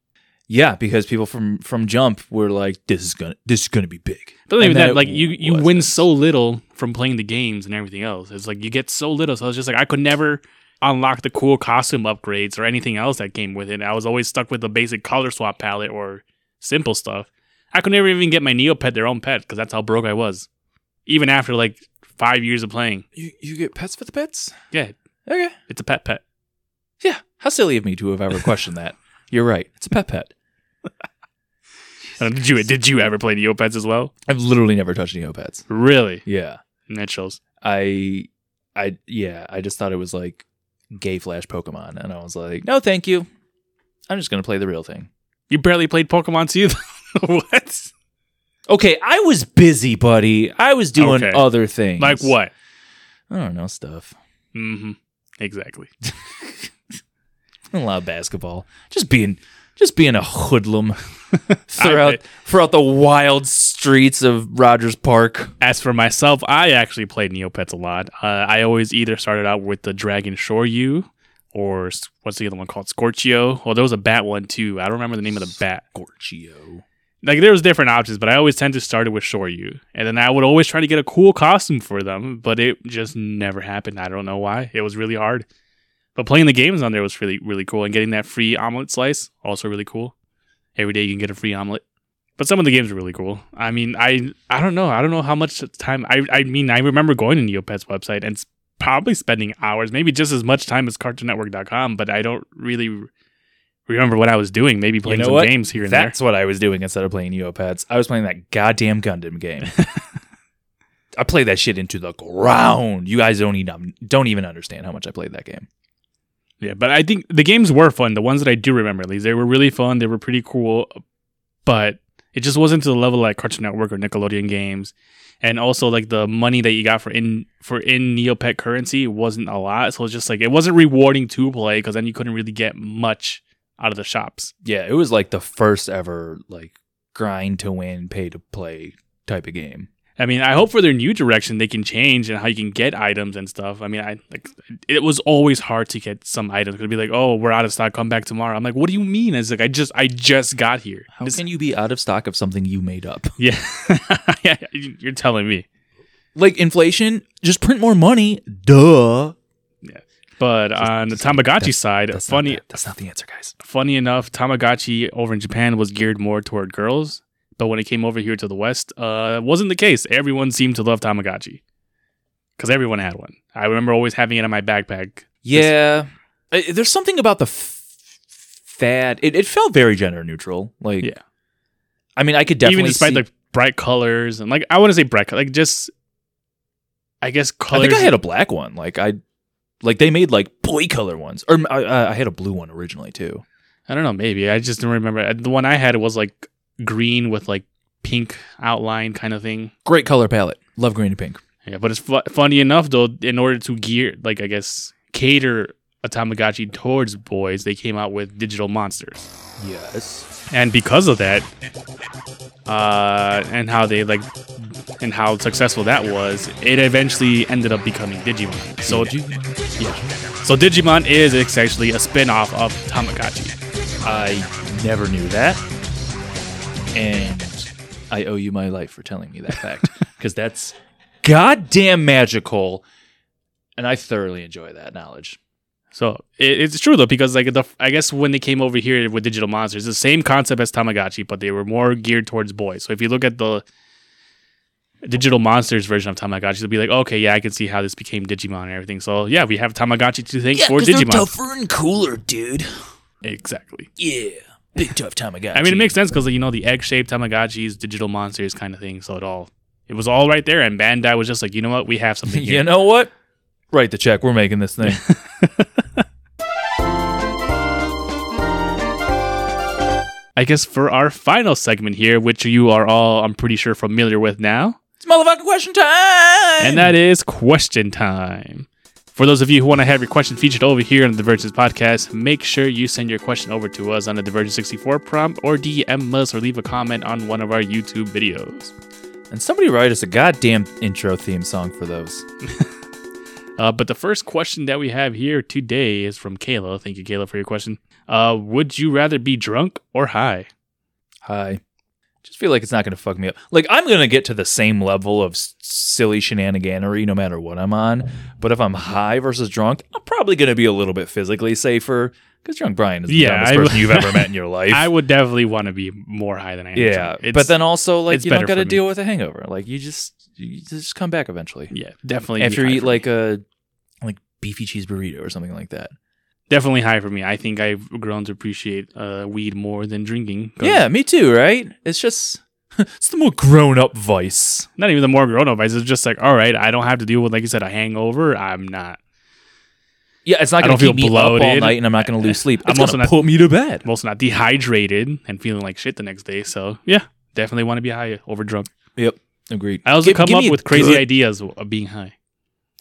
Yeah, because people from, from Jump were like, this is gonna this is gonna be big. But even that, like you, you win so little from playing the games and everything else. It's like you get so little. So I was just like, I could never unlock the cool costume upgrades or anything else that came with it. I was always stuck with the basic color swap palette or simple stuff. I could never even get my Neopet their own pet because that's how broke I was. Even after like five years of playing. You you get pets for the pets? Yeah. Okay. It's a pet pet. Yeah. How silly of me to have ever questioned that. You're right. It's a pet pet. did you did you ever play Neopets as well? I've literally never touched Neopets. Really? Yeah. That shows. I, I yeah. I just thought it was like gay Flash Pokemon, and I was like, no, thank you. I'm just gonna play the real thing. You barely played Pokemon too. What? Okay, I was busy, buddy. I was doing okay. other things. Like what? I don't know stuff. Mm-hmm. Exactly. A lot of basketball. Just being. Just being a hoodlum throughout I, throughout the wild streets of Rogers Park. As for myself, I actually played Neopets a lot. Uh, I always either started out with the Dragon Shoryu, or what's the other one called? Scorchio. Well, there was a bat one too. I don't remember the name of the bat. Scorchio. Like there was different options, but I always tend to start with Shoryu, and then I would always try to get a cool costume for them, but it just never happened. I don't know why. It was really hard. But playing the games on there was really, really cool. And getting that free omelet slice, also really cool. Every day you can get a free omelet. But some of the games are really cool. I mean, I I don't know. I don't know how much time. I, I mean, I remember going to Neopet's website and probably spending hours, maybe just as much time as Cartoon Network dot com, but I don't really remember what I was doing. Maybe playing you know some what? games here and That's there. That's what I was doing instead of playing Neopets. I was playing that goddamn Gundam game. I played that shit into the ground. You guys don't even, don't even understand how much I played that game. Yeah, but I think the games were fun. The ones that I do remember, at least, they were really fun. They were pretty cool, but it just wasn't to the level of like Cartoon Network or Nickelodeon games. And also, like, the money that you got for in for in Neopet currency wasn't a lot. So it's just like, it wasn't rewarding to play, because then you couldn't really get much out of the shops. Yeah, it was like the first ever like grind to win, pay to play type of game. I mean, I hope for their new direction they can change and how you can get items and stuff. I mean, I like it was always hard to get some items. It'd be like, oh, we're out of stock. Come back tomorrow. I'm like, what do you mean? It's like I just I just got here. How this- can you be out of stock of something you made up? Yeah, yeah, you're telling me. Like inflation, just print more money. Duh. Yeah, but just, on the Tamagotchi that's, side, that's funny. Not that's not the answer, guys. Funny enough, Tamagotchi over in Japan was geared more toward girls. But when it came over here to the West, uh, wasn't the case. Everyone seemed to love Tamagotchi because everyone had one. I remember always having it in my backpack. Yeah. This- There's something about the f- fad. It, it felt very gender neutral. Like, yeah. I mean, I could definitely Even despite see- like bright colors and like, I wouldn't say bright, like just, I guess colors. I think I had a black one. Like I, like they made like boy color ones or uh, I had a blue one originally too. I don't know. Maybe I just don't remember. The one I had was like green with like pink outline kind of thing. Great color palette. Love green and pink. Yeah, but it's fu- funny enough though, in order to gear, like I guess, cater a Tamagotchi towards boys, they came out with digital monsters. Yes. And because of that, uh, and how they like, and how successful that was, it eventually ended up becoming Digimon. So, Digimon. Yeah. So Digimon is essentially a spin-off of Tamagotchi. I never knew that. And I owe you my life for telling me that fact, because that's goddamn magical, and I thoroughly enjoy that knowledge. So it, it's true though, because like the, I guess when they came over here with digital monsters, the same concept as Tamagotchi, but they were more geared towards boys. So if you look at the digital monsters version of Tamagotchi, it'll be like, okay, yeah, I can see how this became Digimon and everything. So yeah, we have Tamagotchi to thank yeah, for Digimon. Yeah, tougher and cooler, dude. Exactly. Yeah. Big tough Tamagotchi. I mean, it makes sense because, you know, the egg-shaped Tamagotchis, digital monsters kind of thing. So it all, it was all right there. And Bandai was just like, you know what? We have something here. You know what? Write the check. We're making this thing. I guess for our final segment here, which you are all, I'm pretty sure, familiar with now. It's motherfucking question time! And that is question time. For those of you who want to have your question featured over here on the Divergence Podcast, make sure you send your question over to us on the Divergence sixty-four prompt or D M us or leave a comment on one of our YouTube videos. And somebody write us a goddamn intro theme song for those. uh, but the first question that we have here today is from Kayla. Thank you, Kayla, for your question. Uh, would you rather be drunk or high? High. Just feel like it's not going to fuck me up. Like, I'm going to get to the same level of s- silly shenaniganery no matter what I'm on. But if I'm high versus drunk, I'm probably going to be a little bit physically safer. Because drunk Brian is the yeah, dumbest I, person you've ever met in your life. I would definitely want to be more high than I am. Yeah, but then also, like, you don't got to deal with a hangover. Like, you just you just come back eventually. Yeah, definitely. After you eat, like, a like beefy cheese burrito or something like that. Definitely high for me. I think I've grown to appreciate uh, weed more than drinking. Yeah, me too, right? It's just, it's the more grown-up vice. Not even the more grown-up vice. It's just like, all right, I don't have to deal with, like you said, a hangover. I'm not. Yeah, it's not going to keep me bloated. Up all night, and I'm not going to lose sleep. It's going to put me to bed. I'm also not dehydrated and feeling like shit the next day. So, yeah, definitely want to be high over drunk. Yep, agreed. I also give, come give up with crazy good ideas of being high.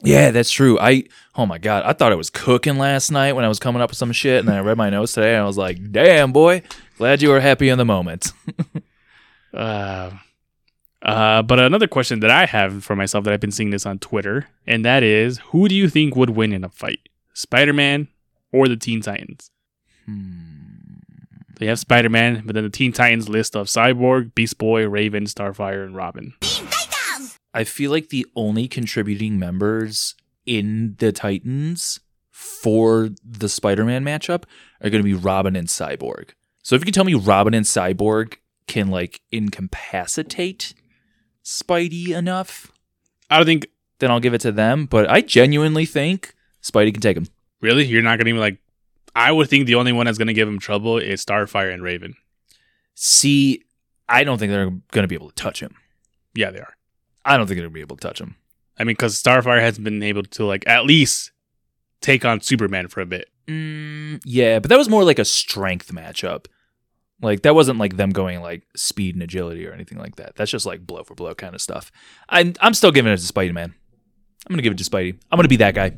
Yeah, that's true. I oh my god, I thought I was cooking last night when I was coming up with some shit, and then I read my notes today, and I was like, "Damn, boy, glad you were happy in the moment." uh, uh, but another question that I have for myself that I've been seeing this on Twitter, and that is, who do you think would win in a fight, Spider-Man or the Teen Titans? Hmm. They have Spider-Man, but then the Teen Titans list of Cyborg, Beast Boy, Raven, Starfire, and Robin. I feel like the only contributing members in the Titans for the Spider-Man matchup are going to be Robin and Cyborg. So if you can tell me Robin and Cyborg can, like, incapacitate Spidey enough, I don't think... then I'll give it to them. But I genuinely think Spidey can take him. Really? You're not going to even, like... I would think the only one that's going to give him trouble is Starfire and Raven. See, I don't think they're going to be able to touch him. Yeah, they are. I don't think they're going to be able to touch him. I mean, because Starfire hasn't been able to, like, at least take on Superman for a bit. Mm, yeah, but that was more like a strength matchup. Like, that wasn't like them going like speed and agility or anything like that. That's just like blow for blow kind of stuff. I'm, I'm still giving it to Spidey, man. I'm going to give it to Spidey. I'm going to be that guy.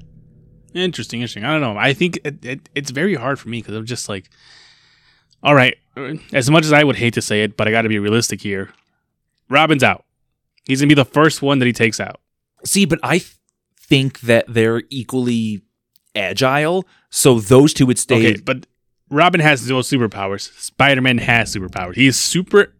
Interesting, interesting. I don't know. I think it, it, it's very hard for me because I'm just like, all right, as much as I would hate to say it, but I got to be realistic here. Robin's out. He's going to be the first one that he takes out. See, but I th- think that they're equally agile, so those two would stay. Okay, but Robin has no superpowers. Spider-Man has superpowers. He is super,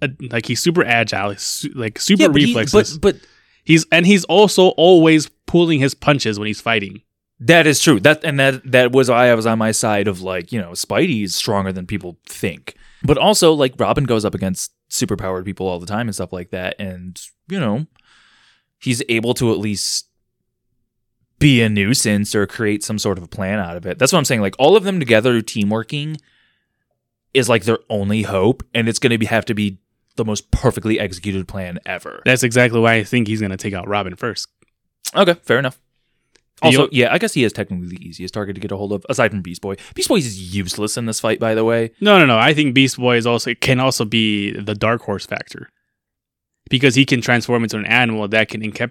uh, like he's super agile, su- like super yeah, but reflexes. He, but, but he's and he's also always pulling his punches when he's fighting. That is true. That and that that was why I was on my side of like, you know, Spidey is stronger than people think. But also, like, Robin goes up against superpowered people all the time and stuff like that, and you know, he's able to at least be a nuisance or create some sort of a plan out of it. That's what I'm saying. Like, all of them together, teamworking is like their only hope, and it's going to have to be the most perfectly executed plan ever. That's exactly why I think he's going to take out Robin first. Okay, fair enough. Also, you- yeah, I guess he is technically the easiest target to get a hold of, aside from Beast Boy. Beast Boy is useless in this fight, by the way. No, no, no. I think Beast Boy is also can also be the dark horse factor because he can transform into an animal that can incap-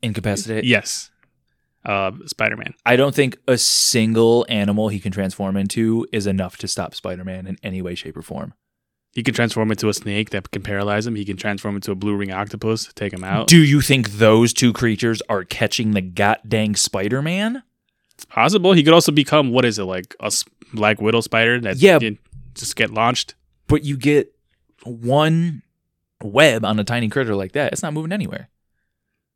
incapacitate. Yes. Uh, Spider-Man. I don't think a single animal he can transform into is enough to stop Spider-Man in any way, shape, or form. He can transform into a snake that can paralyze him. He can transform into a blue ring octopus to take him out. Do you think those two creatures are catching the goddamn Spider-Man? It's possible. He could also become, what is it, like a Black Widow spider that yeah, can just get launched? But you get one web on a tiny critter like that. It's not moving anywhere.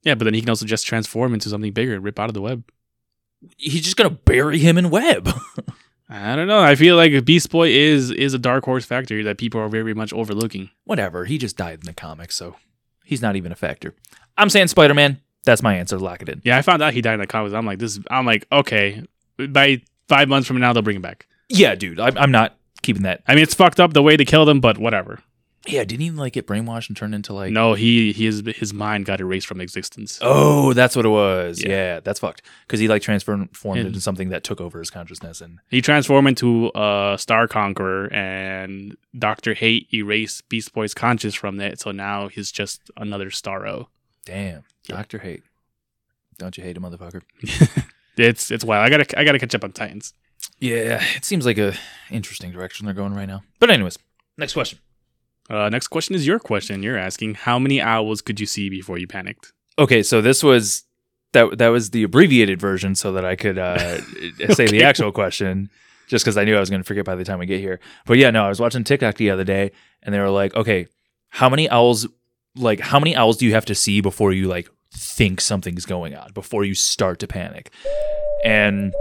Yeah, but then he can also just transform into something bigger and rip out of the web. He's just going to bury him in web. I don't know. I feel like Beast Boy is is a dark horse factor that people are very much overlooking. Whatever. He just died in the comics, so he's not even a factor. I'm saying Spider-Man. That's my answer. Lock it in. Yeah, I found out he died in the comics. I'm like, this. I'm like, okay. By five months from now, they'll bring him back. Yeah, dude. I'm, I'm not keeping that. I mean, it's fucked up the way to kill them, but whatever. Yeah, didn't he like get brainwashed and turned into like? No, he his his mind got erased from existence. Oh, that's what it was. Yeah, yeah that's fucked. Because he like transformed yeah. into something that took over his consciousness, and he transformed into a uh, Star Conqueror, and Doctor Hate erased Beast Boy's conscience from that. So now he's just another Starro. Damn, yeah. Doctor Hate, don't you hate a motherfucker? it's it's wild. I gotta I gotta catch up on Titans. Yeah, it seems like a interesting direction they're going right now. But anyways, next question. Uh, next question is your question. You're asking, how many owls could you see before you panicked? Okay, so this was that that was the abbreviated version so that I could uh, okay. say the actual question, just because I knew I was going to forget by the time we get here. But yeah, no, I was watching TikTok the other day, and they were like, okay, how many owls? Like, how many owls do you have to see before you like think something's going on, before you start to panic? And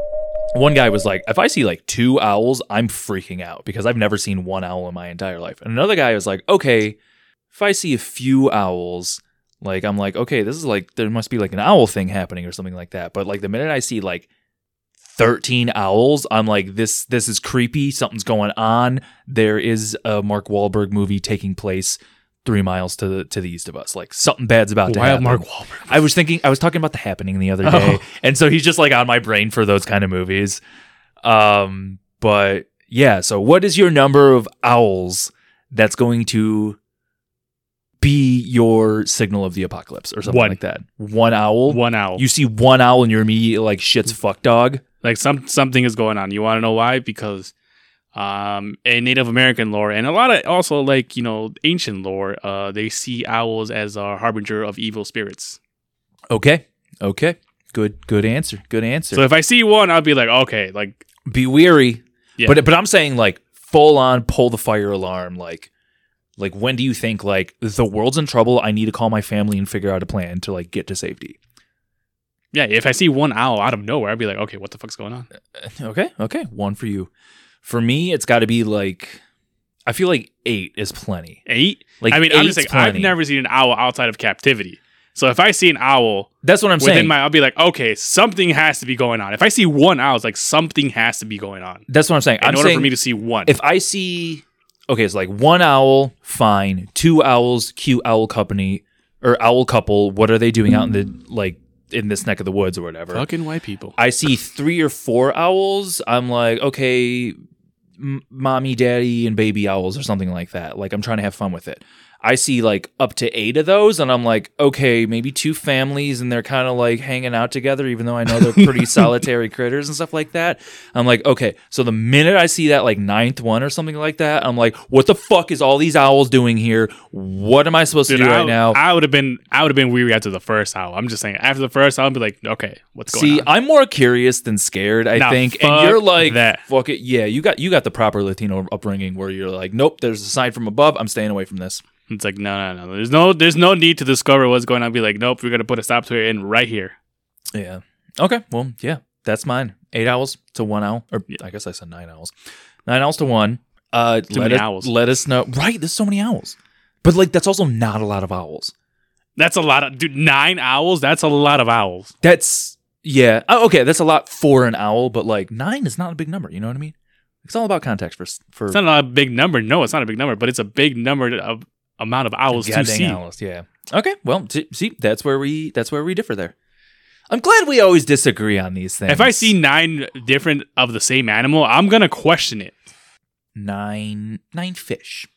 one guy was like, if I see like two owls, I'm freaking out because I've never seen one owl in my entire life. And another guy was like, okay, if I see a few owls, like I'm like, okay, this is like, there must be like an owl thing happening or something like that. But like the minute I see like thirteen owls, I'm like, this, this is creepy. Something's going on. There is a Mark Wahlberg movie taking place three miles to the, to the east of us. Like, something bad's about Wild to happen. Mark Wahlberg. I was thinking, I was talking about The Happening the other day. Oh. And so he's just like on my brain for those kind of movies. Um, but yeah, so what is your number of owls that's going to be your signal of the apocalypse or something one. like that? One owl? One owl. You see one owl and you're immediately like, shit's fuck dog. Like some something is going on. You want to know why? Because Um, in Native American lore, and a lot of also like, you know, ancient lore, uh, they see owls as a harbinger of evil spirits. Okay. Okay. Good, good answer. Good answer. So if I see one, I'll be like, okay, like be weary. Yeah. But, but I'm saying like full on pull the fire alarm. Like, like when do you think like the world's in trouble? I need to call my family and figure out a plan to like get to safety. Yeah, if I see one owl out of nowhere, I'd be like, okay, what the fuck's going on? Okay, okay, one for you. For me, it's got to be like, I feel like eight is plenty. Eight? Like, I mean, I'm just saying, I've never seen an owl outside of captivity. So if I see an owl, that's what I'm saying. My, I'll be like, okay, something has to be going on. If I see one owl, it's like something has to be going on. That's what I'm saying. In I'm order saying for me to see one, if I see, okay, it's like one owl, fine. Two owls, cute owl company or owl couple. What are they doing out in the like in this neck of the woods or whatever? Fucking white people. I see three or four owls. I'm like, okay, m- mommy, daddy, and baby owls or something like that. Like I'm trying to have fun with it. I see like up to eight of those and I'm like, okay, maybe two families and they're kind of like hanging out together, even though I know they're pretty solitary critters and stuff like that. I'm like, okay, so the minute I see that like ninth one or something like that, I'm like, what the fuck is all these owls doing here? What am I supposed Dude, to do I, right now? I would have been I would have been weary after the first owl. I'm just saying after the first owl, I'd be like, okay, what's going see, on? See, I'm more curious than scared, I nah, think. And you're like, that. fuck it. Yeah, you got you got the proper Latino upbringing where you're like, nope, there's a sign from above. I'm staying away from this. It's like, no, no, no. There's no there's no need to discover what's going on. Be like, nope, we're going to put a stop to it in right here. Yeah. Okay. Well, yeah, that's mine. Eight owls to one owl. Or yeah. I guess I said nine owls. Nine owls to one. Uh, Too many us, owls. Let us know. Right. There's so many owls. But, like, that's also not a lot of owls. That's a lot of... Dude, nine owls? That's a lot of owls. That's... Yeah. Oh, okay, that's a lot for an owl, but, like, nine is not a big number. You know what I mean? It's all about context for... for it's not a big number. No, it's not a big number, but it's a big number of... amount of owls God to see. Owls, yeah. Okay. Well, t- see, that's where we that's where we differ there. I'm glad we always disagree on these things. If I see nine different of the same animal, I'm gonna question it. Nine nine fish.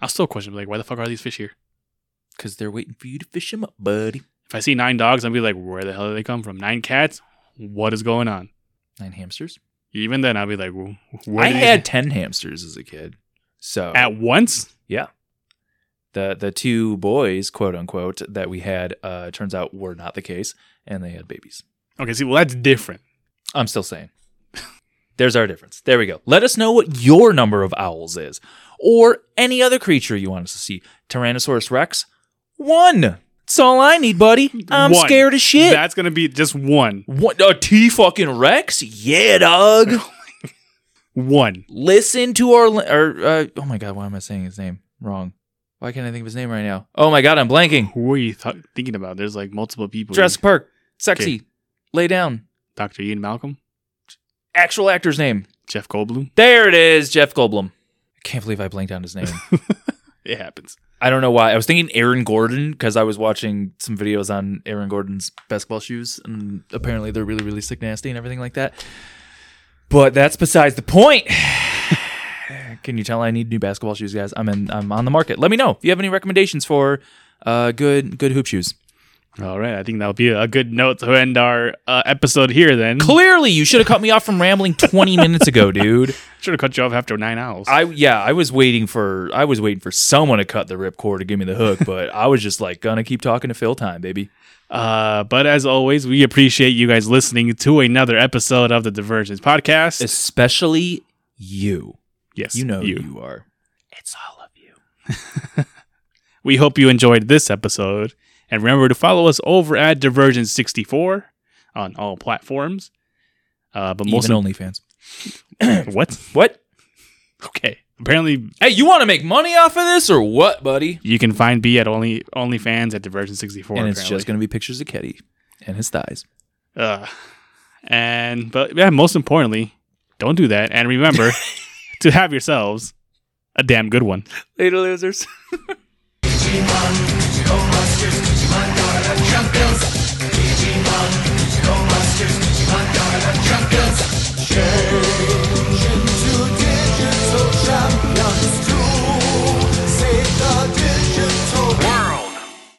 I'll still question it. Like, why the fuck are these fish here? Because they're waiting for you to fish them up, buddy. If I see nine dogs, I'll be like, where the hell did they come from? Nine cats? What is going on? Nine hamsters? Even then, I'll be like, where did I had they- ten hamsters as a kid. So at once? Yeah. The the two boys, quote unquote, that we had, uh, turns out were not the case, and they had babies. Okay, see, well, that's different. I'm still saying. There's our difference. There we go. Let us know what your number of owls is, or any other creature you want us to see. Tyrannosaurus Rex, one. That's all I need, buddy. I'm one. Scared as shit. That's going to be just one. What, a T fucking Rex? Yeah, dog. One. Listen to our, our uh, oh my God, why am I saying his name wrong? Why can't I think of his name right now? Oh my God, I'm blanking. Who are you th- thinking about? There's like multiple people. Jurassic here. Park. Sexy. Okay. Lay down. Doctor Ian Malcolm. Actual actor's name. Jeff Goldblum. There it is. Jeff Goldblum. I can't believe I blanked on his name. It happens. I don't know why. I was thinking Aaron Gordon because I was watching some videos on Aaron Gordon's basketball shoes. And apparently they're really, really sick, nasty and everything like that. But that's besides the point. Can you tell I need new basketball shoes, guys? I'm in. I'm on the market. Let me know if you have any recommendations for uh, good good hoop shoes. All right. I think that'll be a good note to end our uh, episode here then. Clearly, you should have cut me off from rambling twenty minutes ago, dude. Should have cut you off after nine hours. I Yeah, I was waiting for I was waiting for someone to cut the ripcord to give me the hook, but I was just like, gonna keep talking to Phil time, baby. Uh, but as always, we appreciate you guys listening to another episode of the Divergence Podcast. Especially you. Yes, you know you. who you are. It's all of you. We hope you enjoyed this episode. And remember to follow us over at Divergence sixty-four on all platforms. Uh, but most Even OnlyFans. What? What? Okay. Apparently. Hey, you want to make money off of this or what, buddy? You can find B at only OnlyFans at Divergence sixty-four. And apparently. It's just going to be pictures of Ketty and his thighs. Uh, and, but yeah, most importantly, don't do that. And remember... to have yourselves a damn good one. Later, losers.